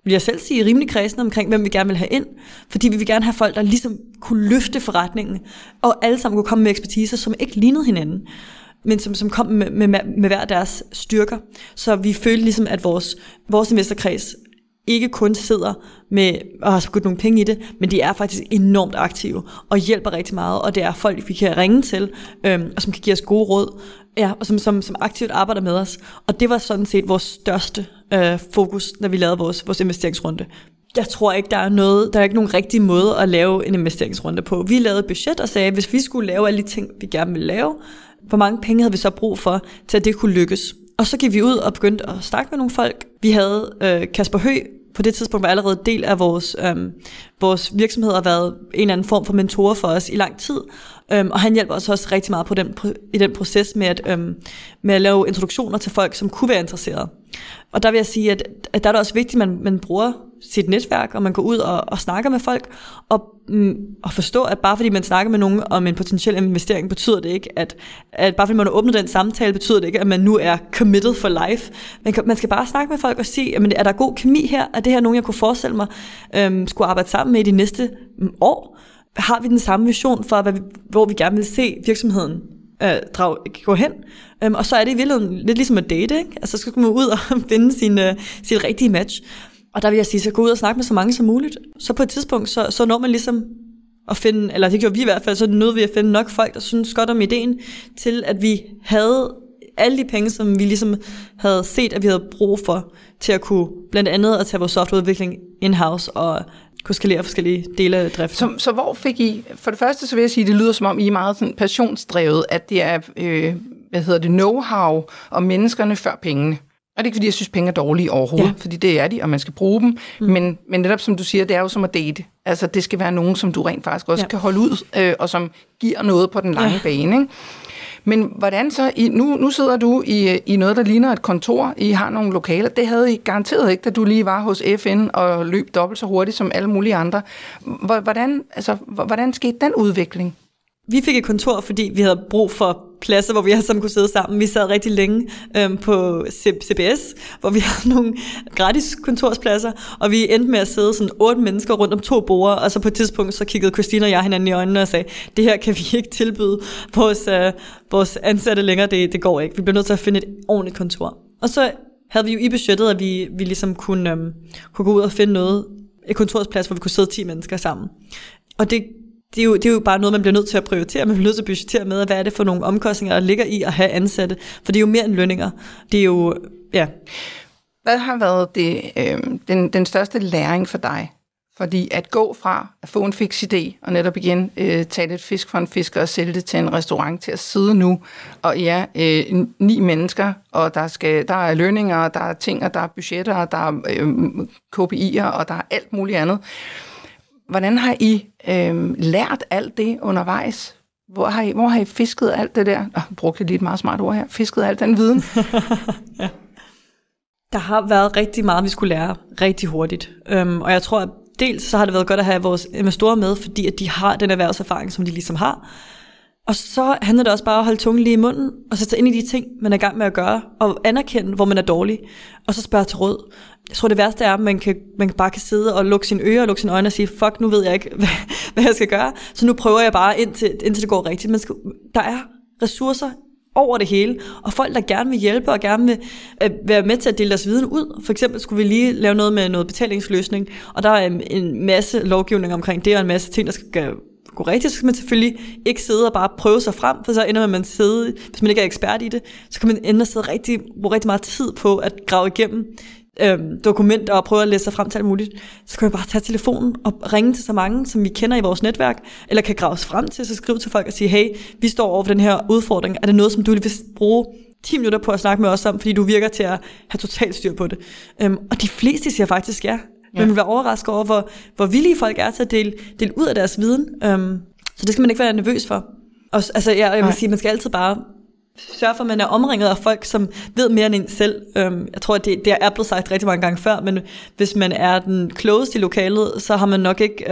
vil jeg selv sige, rimelig kredsende omkring, hvem vi gerne ville have ind, fordi vi vil gerne have folk, der ligesom kunne løfte forretningen, og alle sammen kunne komme med ekspertiser, som ikke lignede hinanden, men som kom med hver deres styrker. Så vi følte ligesom, at vores investorkreds ikke kun sidder med og har skudt nogle penge i det, men de er faktisk enormt aktive og hjælper rigtig meget, og det er folk, vi kan ringe til, og som kan give os gode råd, ja, og som aktivt arbejder med os. Og det var sådan set vores største fokus, når vi lavede vores investeringsrunde. Jeg tror ikke, der er ikke nogen rigtig måde at lave en investeringsrunde på. Vi lavede et budget og sagde, at hvis vi skulle lave alle de ting, vi gerne ville lave, hvor mange penge havde vi så brug for, til at det kunne lykkes? Og så gik vi ud og begyndte at snakke med nogle folk. Vi havde Kasper Høgh, på det tidspunkt var allerede del af vores virksomhed, og været en eller anden form for mentor for os i lang tid. Og han hjælper os også rigtig meget på i den proces med at lave introduktioner til folk, som kunne være interesserede. Og der vil jeg sige, at der er det også vigtigt, at man bruger sit netværk, og man går ud og snakker med folk, og forstår, at bare fordi man snakker med nogen om en potentiel investering, betyder det ikke, at bare fordi man har åbnet den samtale, betyder det ikke, at man nu er committed for life. Man skal bare snakke med folk og sige, jamen, er der god kemi her? Er det her nogen, jeg kunne forestille mig skulle arbejde sammen med i de næste år? Har vi den samme vision for, hvor vi gerne vil se virksomheden gå hen? Og så er det i virkeligheden lidt ligesom at date, ikke? Altså, så skal man ud og finde sit rigtige match. Og der vil jeg sige, så gå ud og snakke med så mange som muligt. Så på et tidspunkt, så når man ligesom at finde, eller det gjorde vi i hvert fald, så nåede vi at finde nok folk, der synes godt om ideen, til at vi havde alle de penge, som vi ligesom havde set, at vi havde brug for, til at kunne blandt andet at tage vores softwareudvikling in-house og kunne skalere forskellige dele af driften. Så hvor fik I, for det første så vil jeg sige, det lyder som om I er meget sådan passionsdrevet, at det er, know-how og menneskerne før pengene. Og det er ikke, fordi jeg synes, penge er dårlige overhovedet, ja, fordi det er de, og man skal bruge dem. Mm. Men netop som du siger, det er jo som at date. Altså, det skal være nogen, som du rent faktisk også, ja, kan holde ud, og som giver noget på den lange, ja, bane, ikke? Men hvordan så? Nu sidder du i noget, der ligner et kontor. I har nogle lokaler. Det havde I garanteret ikke, da du lige var hos FN og løb dobbelt så hurtigt som alle mulige andre. Hvordan skete den udvikling? Vi fik et kontor, fordi vi havde brug for pladser, hvor vi alle sammen kunne sidde sammen. Vi sad rigtig længe på CBS, hvor vi havde nogle gratis kontorspladser, og vi endte med at sidde sådan 8 mennesker rundt om 2 borde, og så på et tidspunkt, så kiggede Christine og jeg hinanden i øjnene og sagde, det her kan vi ikke tilbyde vores ansatte længere, det går ikke. Vi bliver nødt til at finde et ordentligt kontor. Og så havde vi jo i budgettet, at vi ligesom kunne gå ud og finde et kontorsplads, hvor vi kunne sidde 10 mennesker sammen. Og det er jo bare noget, man bliver nødt til at prioritere. Man bliver nødt til at budgettere med, hvad er det for nogle omkostninger, der ligger i at have ansatte. For det er jo mere end lønninger. Det er jo, ja. Hvad har været den største læring for dig? Fordi at gå fra at få en fiks idé, og netop igen tage lidt fisk fra en fisker og sælge det til en restaurant, til at sidde nu, og ja, 9 mennesker, og der er lønninger, og der er ting, og der er budgetter, og der er KPI'er, og der er alt muligt andet. Hvordan har I lært alt det undervejs? Hvor har I fisket alt det der? Brugte lige et meget smart ord her. Fisket alt den viden. Ja. Der har været rigtig meget, vi skulle lære rigtig hurtigt. Og jeg tror, at dels så har det været godt at have vores investorer med, fordi at de har den erhvervserfaring, som de ligesom har. Og så handler det også bare om at holde tungen lige i munden, og så tage ind i de ting, man er i gang med at gøre, og anerkende, hvor man er dårlig, og så spørge til råd. Jeg tror, det værste er, at man bare kan sidde og lukke sine ører og lukke sine øjne og sige, fuck, nu ved jeg ikke, hvad jeg skal gøre, så nu prøver jeg bare, indtil det går rigtigt. Der er ressourcer over det hele, og folk, der gerne vil hjælpe og gerne vil være med til at dele deres viden ud. For eksempel skulle vi lige lave noget med noget betalingsløsning, og der er en masse lovgivning omkring det, og en masse ting, der skal gå rigtigt, så skal man selvfølgelig ikke sidde og bare prøve sig frem, for så ender man sidde, hvis man ikke er ekspert i det, så kan man ender sidde rigtig meget tid på at grave igennem dokumenter og prøve at læse sig frem til alt muligt. Så kan man bare tage telefonen og ringe til så mange, som vi kender i vores netværk, eller kan grave os frem til, så skrive til folk og sige, hey, vi står over for den her udfordring, er det noget, som du vil bruge 10 minutter på at snakke med os om, fordi du virker til at have totalt styr på det. Og de fleste siger faktisk ja. Ja. Men man bliver overrasket over, hvor villige folk er til at dele ud af deres viden. Så det skal man ikke være nervøs for. Og, altså, jeg vil sige, man skal altid bare sørge for, at man er omringet af folk, som ved mere end en selv. Jeg tror, at det er blevet sagt rigtig mange gange før, men hvis man er den klogeste i lokalet, så har man nok ikke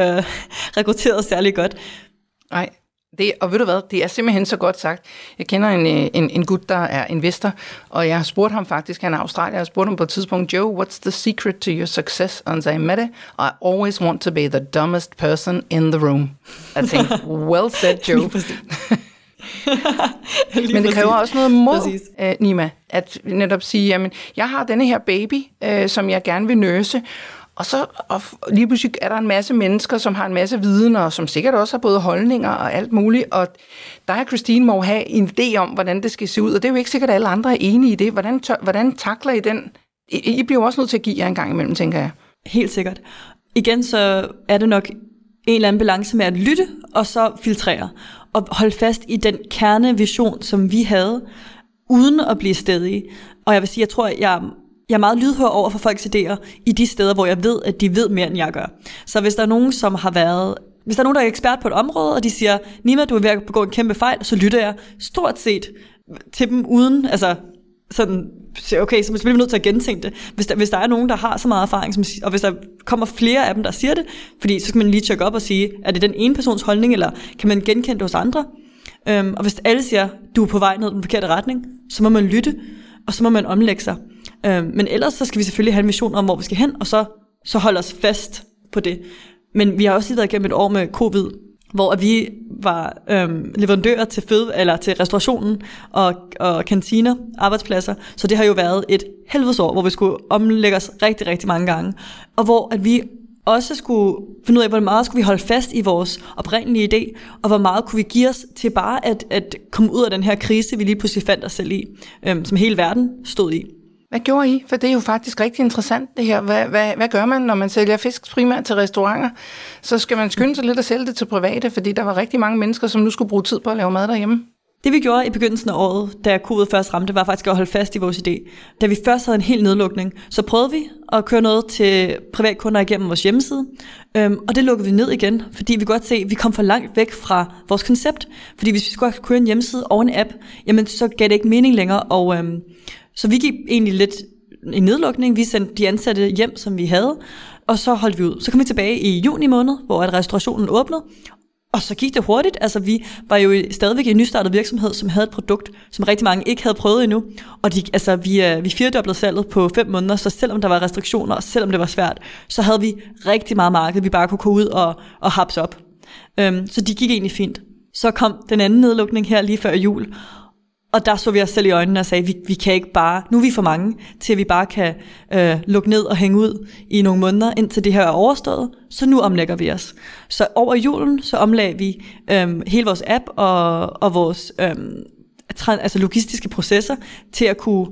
rekrutteret særlig godt. Nej. Og ved du hvad, det er simpelthen så godt sagt. Jeg kender en gut, der er investor, og jeg har spurgt ham faktisk, han er australier, jeg har spurgt ham på et tidspunkt, Joe, what's the secret to your success? Og han sagde, Mette, I always want to be the dumbest person in the room. Jeg tænkte, well said, Joe. Men det kræver også noget mod, Nima, at netop sige, jamen, jeg har denne her baby, som jeg gerne vil nurse, Og lige pludselig er der en masse mennesker, som har en masse viden, og som sikkert også har både holdninger og alt muligt. Og der er Christine må have en idé om, hvordan det skal se ud. Og det er jo ikke sikkert, at alle andre er enige i det. Hvordan takler I den? I bliver også nødt til at give jer en gang imellem, tænker jeg. Helt sikkert. Igen så er det nok en eller anden balance med at lytte, og så filtrere. Og holde fast i den kernevision, som vi havde, uden at blive stedige. Og jeg vil sige, jeg tror, jeg er meget lydhør over for folks idéer i de steder, hvor jeg ved, at de ved mere, end jeg gør. Så hvis der er nogen, hvis der er nogen, der er ekspert på et område, og de siger, Nima, du er ved at begå en kæmpe fejl, så lytter jeg stort set til dem uden, altså sådan, okay, så bliver vi nødt til at gentænke det. Hvis der er nogen, der har så meget erfaring, og hvis der kommer flere af dem, der siger det, fordi så skal man lige tjekke op og sige, er det den ene persons holdning, eller kan man genkende det hos andre? Og hvis alle siger, du er på vej ned den forkerte retning, så må man lytte, og så må man omlægge sig. Men ellers så skal vi selvfølgelig have en vision om, hvor vi skal hen, og så holde os fast på det. Men vi har også lige været igennem et år med covid, hvor vi var leverandører til til restaurationen og kantiner, arbejdspladser. Så det har jo været et helvedes år, hvor vi skulle omlægge os rigtig, rigtig mange gange. Og hvor at vi også skulle finde ud af, hvor meget skulle vi holde fast i vores oprindelige idé, og hvor meget kunne vi give os til bare at komme ud af den her krise, vi lige pludselig fandt os selv i, som hele verden stod i. Hvad gjorde I? For det er jo faktisk rigtig interessant, det her. Hvad gør man, når man sælger fisk primært til restauranter? Så skal man skynde sig lidt at sælge det til private, fordi der var rigtig mange mennesker, som nu skulle bruge tid på at lave mad derhjemme. Det vi gjorde i begyndelsen af året, da covid først ramte, var faktisk at holde fast i vores idé. Da vi først havde en hel nedlukning, så prøvede vi at køre noget til privatkunder igennem vores hjemmeside. Og det lukkede vi ned igen, fordi vi godt se, at vi kom for langt væk fra vores koncept. Fordi hvis vi skulle køre en hjemmeside og en app, jamen så gav det ikke mening længere. Og så vi gik egentlig lidt i nedlukning. Vi sendte de ansatte hjem, som vi havde, og så holdt vi ud. Så kom vi tilbage i juni måned, hvor restaurationen åbnede. Og så gik det hurtigt, altså vi var jo stadigvæk en nystartet virksomhed, som havde et produkt, som rigtig mange ikke havde prøvet endnu. Og vi firdoblede salget på 5 måneder, så selvom der var restriktioner, og selvom det var svært, så havde vi rigtig meget marked, vi bare kunne gå ud og hapse op. Så de gik egentlig fint. Så kom den anden nedlukning her lige før jul, og der så vi os selv i øjnene og sagde, vi kan ikke bare, nu er vi for mange, til at vi bare kan lukke ned og hænge ud i nogle måneder, indtil det her er overstået, så nu omlægger vi os. Så over julen, så omlagde vi hele vores app og vores logistiske processer til at kunne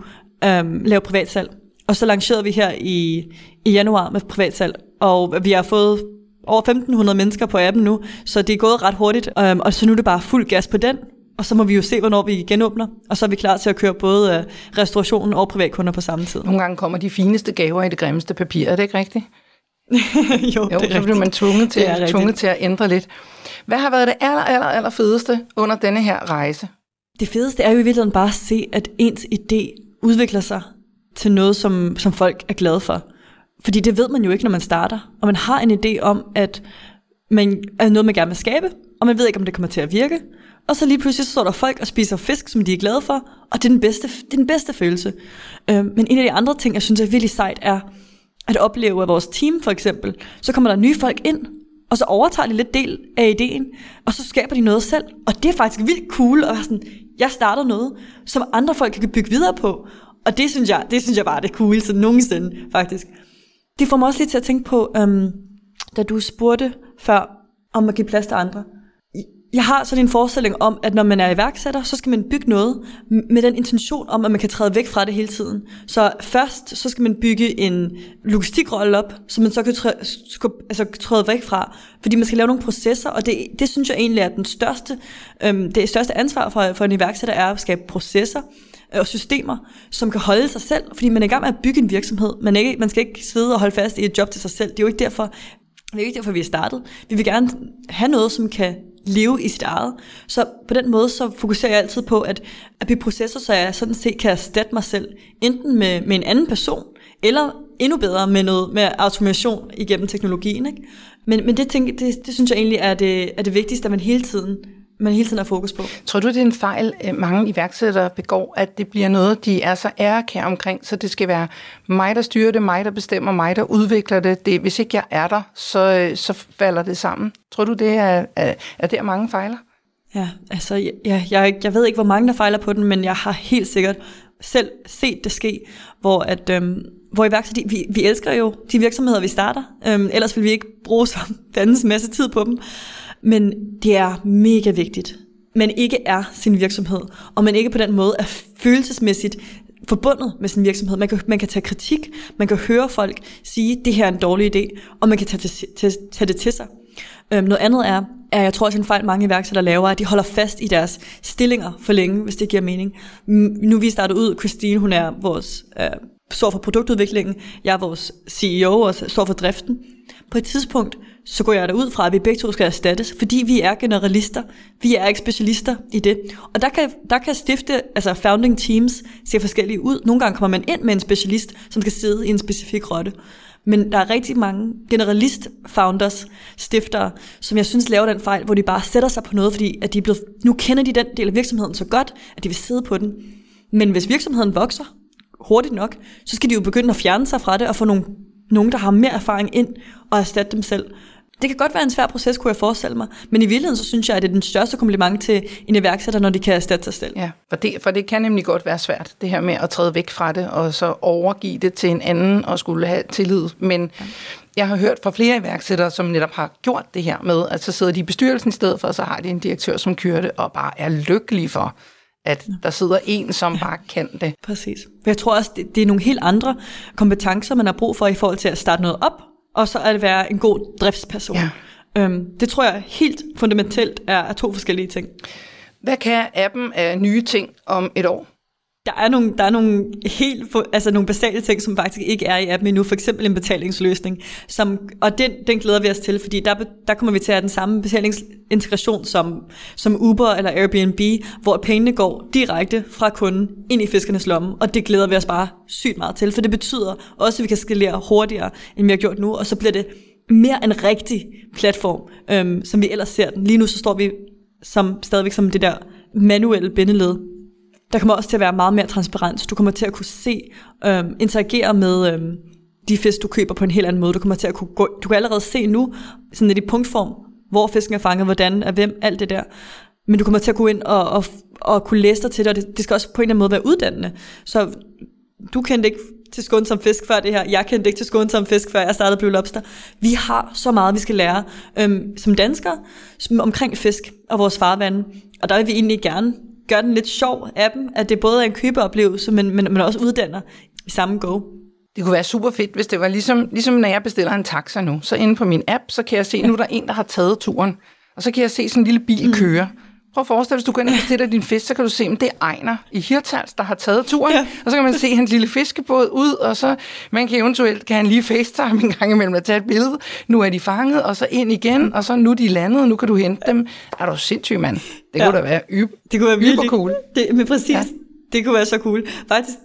lave privatsalg. Og så lancerede vi her i januar med privatsalg, og vi har fået over 1.500 mennesker på appen nu, så det er gået ret hurtigt, og så nu er det bare fuld gas på den. Og så må vi jo se, hvornår vi genåbner, og så er vi klar til at køre både restaurationen og privatkunder på samme tid. Nogle gange kommer de fineste gaver i det grimmeste papir, er det ikke rigtigt? jo, så bliver man tvunget til at ændre lidt. Hvad har været det aller fedeste under denne her rejse? Det fedeste er jo i virkeligheden bare at se, at ens idé udvikler sig til noget, som folk er glade for. Fordi det ved man jo ikke, når man starter, og man har en idé om, at man er noget, man gerne vil skabe, og man ved ikke, om det kommer til at virke. Og så lige pludselig står der folk og spiser fisk, som de er glade for, og det er den bedste følelse. Men en af de andre ting, jeg synes er virkelig sejt, er at opleve af vores team for eksempel. Så kommer der nye folk ind, og så overtager de lidt del af ideen, og så skaber de noget selv. Og det er faktisk vildt cool, og sådan, jeg starter noget, som andre folk kan bygge videre på. Og det synes jeg bare er det cooleste nogensinde, faktisk. Det får mig også lige til at tænke på, da du spurgte før, om at give plads til andre. Jeg har sådan en forestilling om, at når man er iværksætter, så skal man bygge noget med den intention om, at man kan træde væk fra det hele tiden. Så først, så skal man bygge en logistikrolle op, som man så kan træde væk fra. Fordi man skal lave nogle processer, og det synes jeg egentlig er det største ansvar for en iværksætter er at skabe processer og systemer, som kan holde sig selv. Fordi man er i gang med at bygge en virksomhed. Man skal ikke sidde og holde fast i et job til sig selv. Det er jo ikke derfor, vi er startet. Vi vil gerne have noget, som kan leve i sit eget. Så på den måde, så fokuserer jeg altid på, at blive processer, så jeg sådan set kan erstatte mig selv, enten med en anden person, eller endnu bedre med automation igennem teknologien. Ikke? Men det synes jeg egentlig er det vigtigste, at man hele tiden har fokus på. Tror du, det er en fejl, mange iværksættere begår, at det bliver noget, de er så ærekære omkring, så det skal være mig, der styrer det, mig, der bestemmer, mig, der udvikler det. Hvis ikke jeg er der, så falder det sammen. Tror du, det er der mange fejler? Ja, altså jeg ved ikke, hvor mange der fejler på den, men jeg har helt sikkert selv set det ske, hvor hvor iværksætter vi elsker jo de virksomheder, vi starter. Ellers vil vi ikke bruge så en masse tid på dem. Men det er mega vigtigt. Man ikke er sin virksomhed, og man ikke på den måde er følelsesmæssigt forbundet med sin virksomhed. Man kan tage kritik, man kan høre folk sige, det her er en dårlig idé, og man kan tage det til sig. Noget andet er, jeg tror også en fejl, mange iværksættere laver, at de holder fast i deres stillinger for længe, hvis det giver mening. Nu vi starter ud, Christine, hun er vores, står for produktudviklingen, jeg er vores CEO og står for driften. På et tidspunkt, så går jeg derud fra, at vi begge to skal erstattes, fordi vi er generalister, vi er ikke specialister i det. Og der kan stifte, altså founding teams ser forskellige ud. Nogle gange kommer man ind med en specialist, som skal sidde i en specifik rolle. Men der er rigtig mange generalist-founders, stiftere, som jeg synes laver den fejl, hvor de bare sætter sig på noget, fordi at de er blevet, nu kender de den del af virksomheden så godt, at de vil sidde på den. Men hvis virksomheden vokser hurtigt nok, så skal de jo begynde at fjerne sig fra det og få nogen, der har mere erfaring ind og erstatte dem selv. Det kan godt være en svær proces, kunne jeg forestille mig, men i virkeligheden så synes jeg, at det er den største kompliment til en iværksætter, når de kan erstatte sig selv. Ja, for det kan nemlig godt være svært, det her med at træde væk fra det, og så overgive det til en anden og skulle have tillid. Men jeg har hørt fra flere iværksættere, som netop har gjort det her med, at så sidder de i bestyrelsen i stedet for, og så har de en direktør, som kører det og bare er lykkelig for, at der sidder en, som bare kan det. Præcis. Jeg tror også, det er nogle helt andre kompetencer, man har brug for i forhold til at starte noget op, og så at være en god driftsperson. Ja. Det tror jeg helt fundamentalt er to forskellige ting. Hvad kan appen af nye ting om et år? Der er nogle helt, altså nogle basale ting, som faktisk ikke er i appen endnu, for eksempel en betalingsløsning, og den glæder vi os til, fordi der kommer vi til at have den samme betalingsintegration som Uber eller Airbnb, hvor pengene går direkte fra kunden ind i fiskernes lomme, og det glæder vi os bare sygt meget til, for det betyder også, at vi kan skalere hurtigere, end vi har gjort nu, og så bliver det mere en rigtig platform, som vi ellers ser den. Lige nu så står vi stadigvæk som det der manuelle bindeled. Der kommer også til at være meget mere transparens. Du kommer til at kunne se, interagere med de fisk, du køber på en helt anden måde. Du kommer til at kunne gå, du kan allerede se nu, sådan lidt i punktform, hvor fisken er fanget, hvordan, af hvem, alt det der. Men du kommer til at gå ind og kunne læse dig til det, og det skal også på en eller anden måde være uddannende. Så du kendte ikke til skånsom fisk før det her. Jeg kendte ikke til skånsom fisk før jeg startede Blue Lobster. Vi har så meget, vi skal lære som danskere omkring fisk og vores farvande. Og der vil vi egentlig gerne gør den lidt sjov af dem, at det både er en købeoplevelse, men også uddanner i samme go. Det kunne være super fedt, hvis det var ligesom når jeg bestiller en taxa nu, så inde på min app, så kan jeg se, nu er der en, der har taget turen, og så kan jeg se sådan en lille bil køre. Prøv at forestille dig, hvis du går ind og bestiller din fisk, så kan du se, at det er Ejner i Hirtals, der har taget turen, og så kan man se hans lille fiskebåd ud, og så man kan eventuelt, kan han lige FaceTime en gang imellem at tage et billede, nu er de fanget, og så ind igen, og så nu er de landet, nu kan du hente dem. Er du sindssyg, mand? Det kunne da være cool. Men præcis, det kunne være så cool. Faktisk,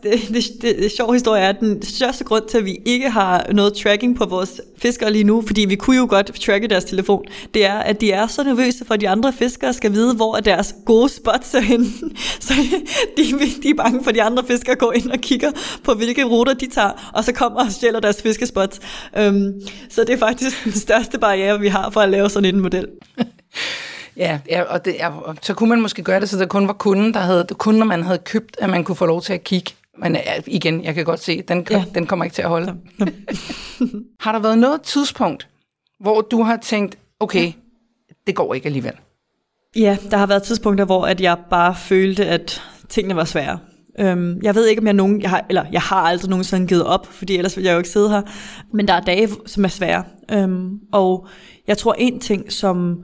det sjove historie er, at den største grund til, at vi ikke har noget tracking på vores fiskere lige nu, fordi vi kunne jo godt tracke deres telefon, det er, at de er så nervøse for, at de andre fiskere skal vide, hvor deres gode spots er henne. Så de er bange for, at de andre fiskere går ind og kigger på, hvilke ruter de tager, og så kommer og stjæler deres fiskespots. Så det er faktisk den største barriere, vi har for at lave sådan en model. Ja, og så kunne man måske gøre det, så det kun var kunden, der havde, kun når man havde købt, at man kunne få lov til at kigge. Men igen, jeg kan godt se, den kommer ikke til at holde. Ja. Har der været noget tidspunkt, hvor du har tænkt, okay, det går ikke alligevel? Ja, der har været tidspunkter, hvor at jeg bare følte, at tingene var svære. Jeg ved ikke, om jeg har aldrig nogensinde givet op, fordi ellers ville jeg jo ikke sidde her. Men der er dage, som er svære. Og jeg tror, en ting, som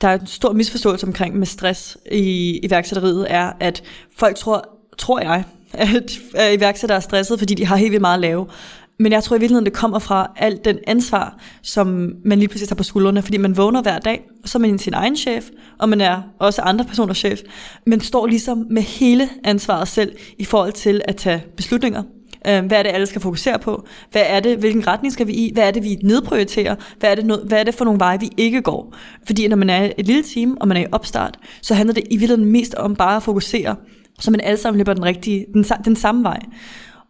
der er en stor misforståelse omkring med stress i iværksætteriet, er, at folk tror jeg, at iværksættere er stresset, fordi de har helt vildt meget at lave. Men jeg tror i virkeligheden, det kommer fra alt den ansvar, som man lige pludselig tager på skuldrene, fordi man vågner hver dag, og så er man sin egen chef, og man er også andre personers chef. Man står ligesom med hele ansvaret selv i forhold til at tage beslutninger. Hvad er det, alle skal fokusere på? Hvad er det, hvilken retning skal vi i? Hvad er det, vi nedprioriterer? Hvad er det for nogle veje, vi ikke går? Fordi når man er et lille team, og man er i opstart, så handler det i virkeligheden mest om bare at fokusere, så man alle sammen løber den samme vej.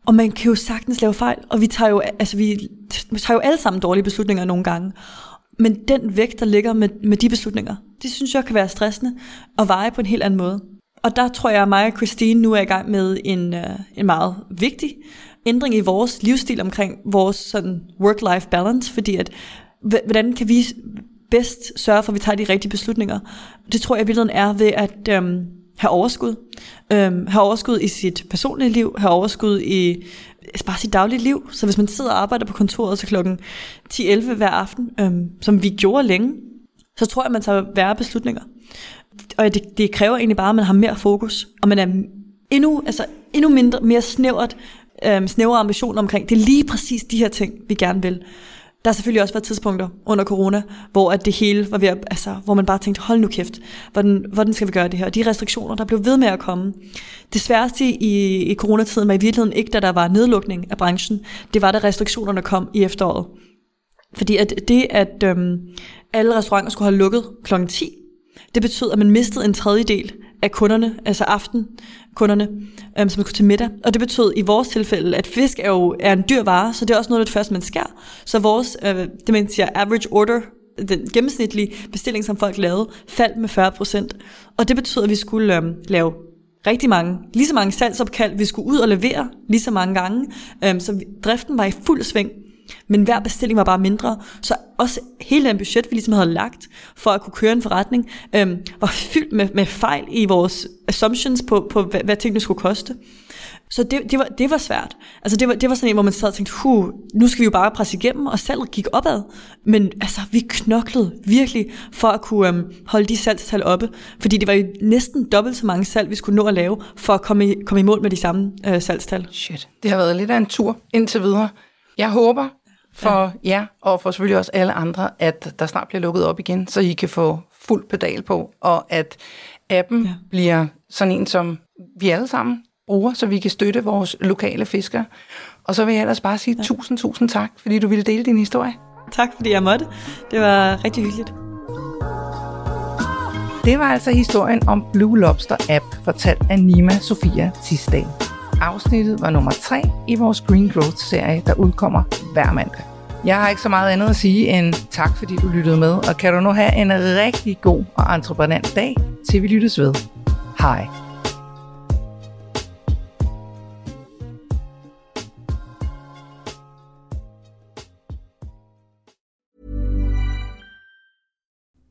Og man kan jo sagtens lave fejl, og vi tager jo alle sammen dårlige beslutninger nogle gange. Men den vægt, der ligger med de beslutninger, det synes jeg kan være stressende og veje på en helt anden måde. Og der tror jeg, at mig og Christine nu er i gang med en meget vigtig ændring i vores livsstil omkring vores sådan work-life balance, fordi at hvordan kan vi bedst sørge for, at vi tager de rigtige beslutninger? Det tror jeg i virkeligheden er ved at have overskud. Have overskud i sit personlige liv, have overskud i bare sit daglige liv. Så hvis man sidder og arbejder på kontoret så klokken 10-11 hver aften, som vi gjorde længe, så tror jeg, man tager værre beslutninger. Og det kræver egentlig bare, at man har mere fokus, og man er endnu mindre, mere snævre ambitioner omkring. Det er lige præcis de her ting, vi gerne vil. Der har selvfølgelig også været tidspunkter under corona, hvor at det hele var ved at, altså, hvor man bare tænkte, hold nu kæft, hvordan skal vi gøre det her? Og de restriktioner, der blev ved med at komme. Det sværeste i coronatiden var i virkeligheden ikke, da der var nedlukning af branchen. Det var, da restriktionerne kom i efteråret. Fordi at alle restauranter skulle have lukket kl. 10, det betød, at man mistede en tredjedel af kunderne, altså aftenkunderne, som skulle til middag. Og det betød i vores tilfælde, at fisk er en dyr vare, så det er også noget af det første, man skærer. Så vores, det man siger, average order, den gennemsnitlige bestilling, som folk lavede, faldt med 40%. Og det betød, at vi skulle lave rigtig mange, lige så mange salgsopkald, vi skulle ud og levere lige så mange gange. Så driften var i fuld sving. Men hver bestilling var bare mindre, så også hele den budget, vi ligesom havde lagt for at kunne køre en forretning, var fyldt med fejl i vores assumptions på hvad tingene skulle koste. Så det var svært. Altså det var sådan en, hvor man sad og tænkte, nu skal vi jo bare presse igennem, og salget gik opad. Men altså, vi knoklede virkelig for at kunne holde de salgstal oppe, fordi det var jo næsten dobbelt så mange salg, vi skulle nå at lave, for at komme i mål med de samme salgstal. Shit, det har været lidt af en tur indtil videre. Jeg håber for jer, og for selvfølgelig også alle andre, at der snart bliver lukket op igen, så I kan få fuld pedal på, og at appen bliver sådan en, som vi alle sammen bruger, så vi kan støtte vores lokale fiskere. Og så vil jeg ellers bare sige tusind tak, fordi du ville dele din historie. Tak, fordi jeg måtte. Det var rigtig hyggeligt. Det var altså historien om Blue Lobster App, fortalt af Nima Sofia Tisdal. Afsnittet var nummer 3 i vores Green Growth-serie, der udkommer hver mandag. Jeg har ikke så meget andet at sige end tak, fordi du lyttede med, og kan du nu have en rigtig god og entreprenant dag, til vi lyttes ved. Hej.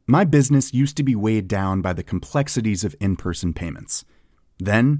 My business used to be weighed down by the complexities of in-person payments. Then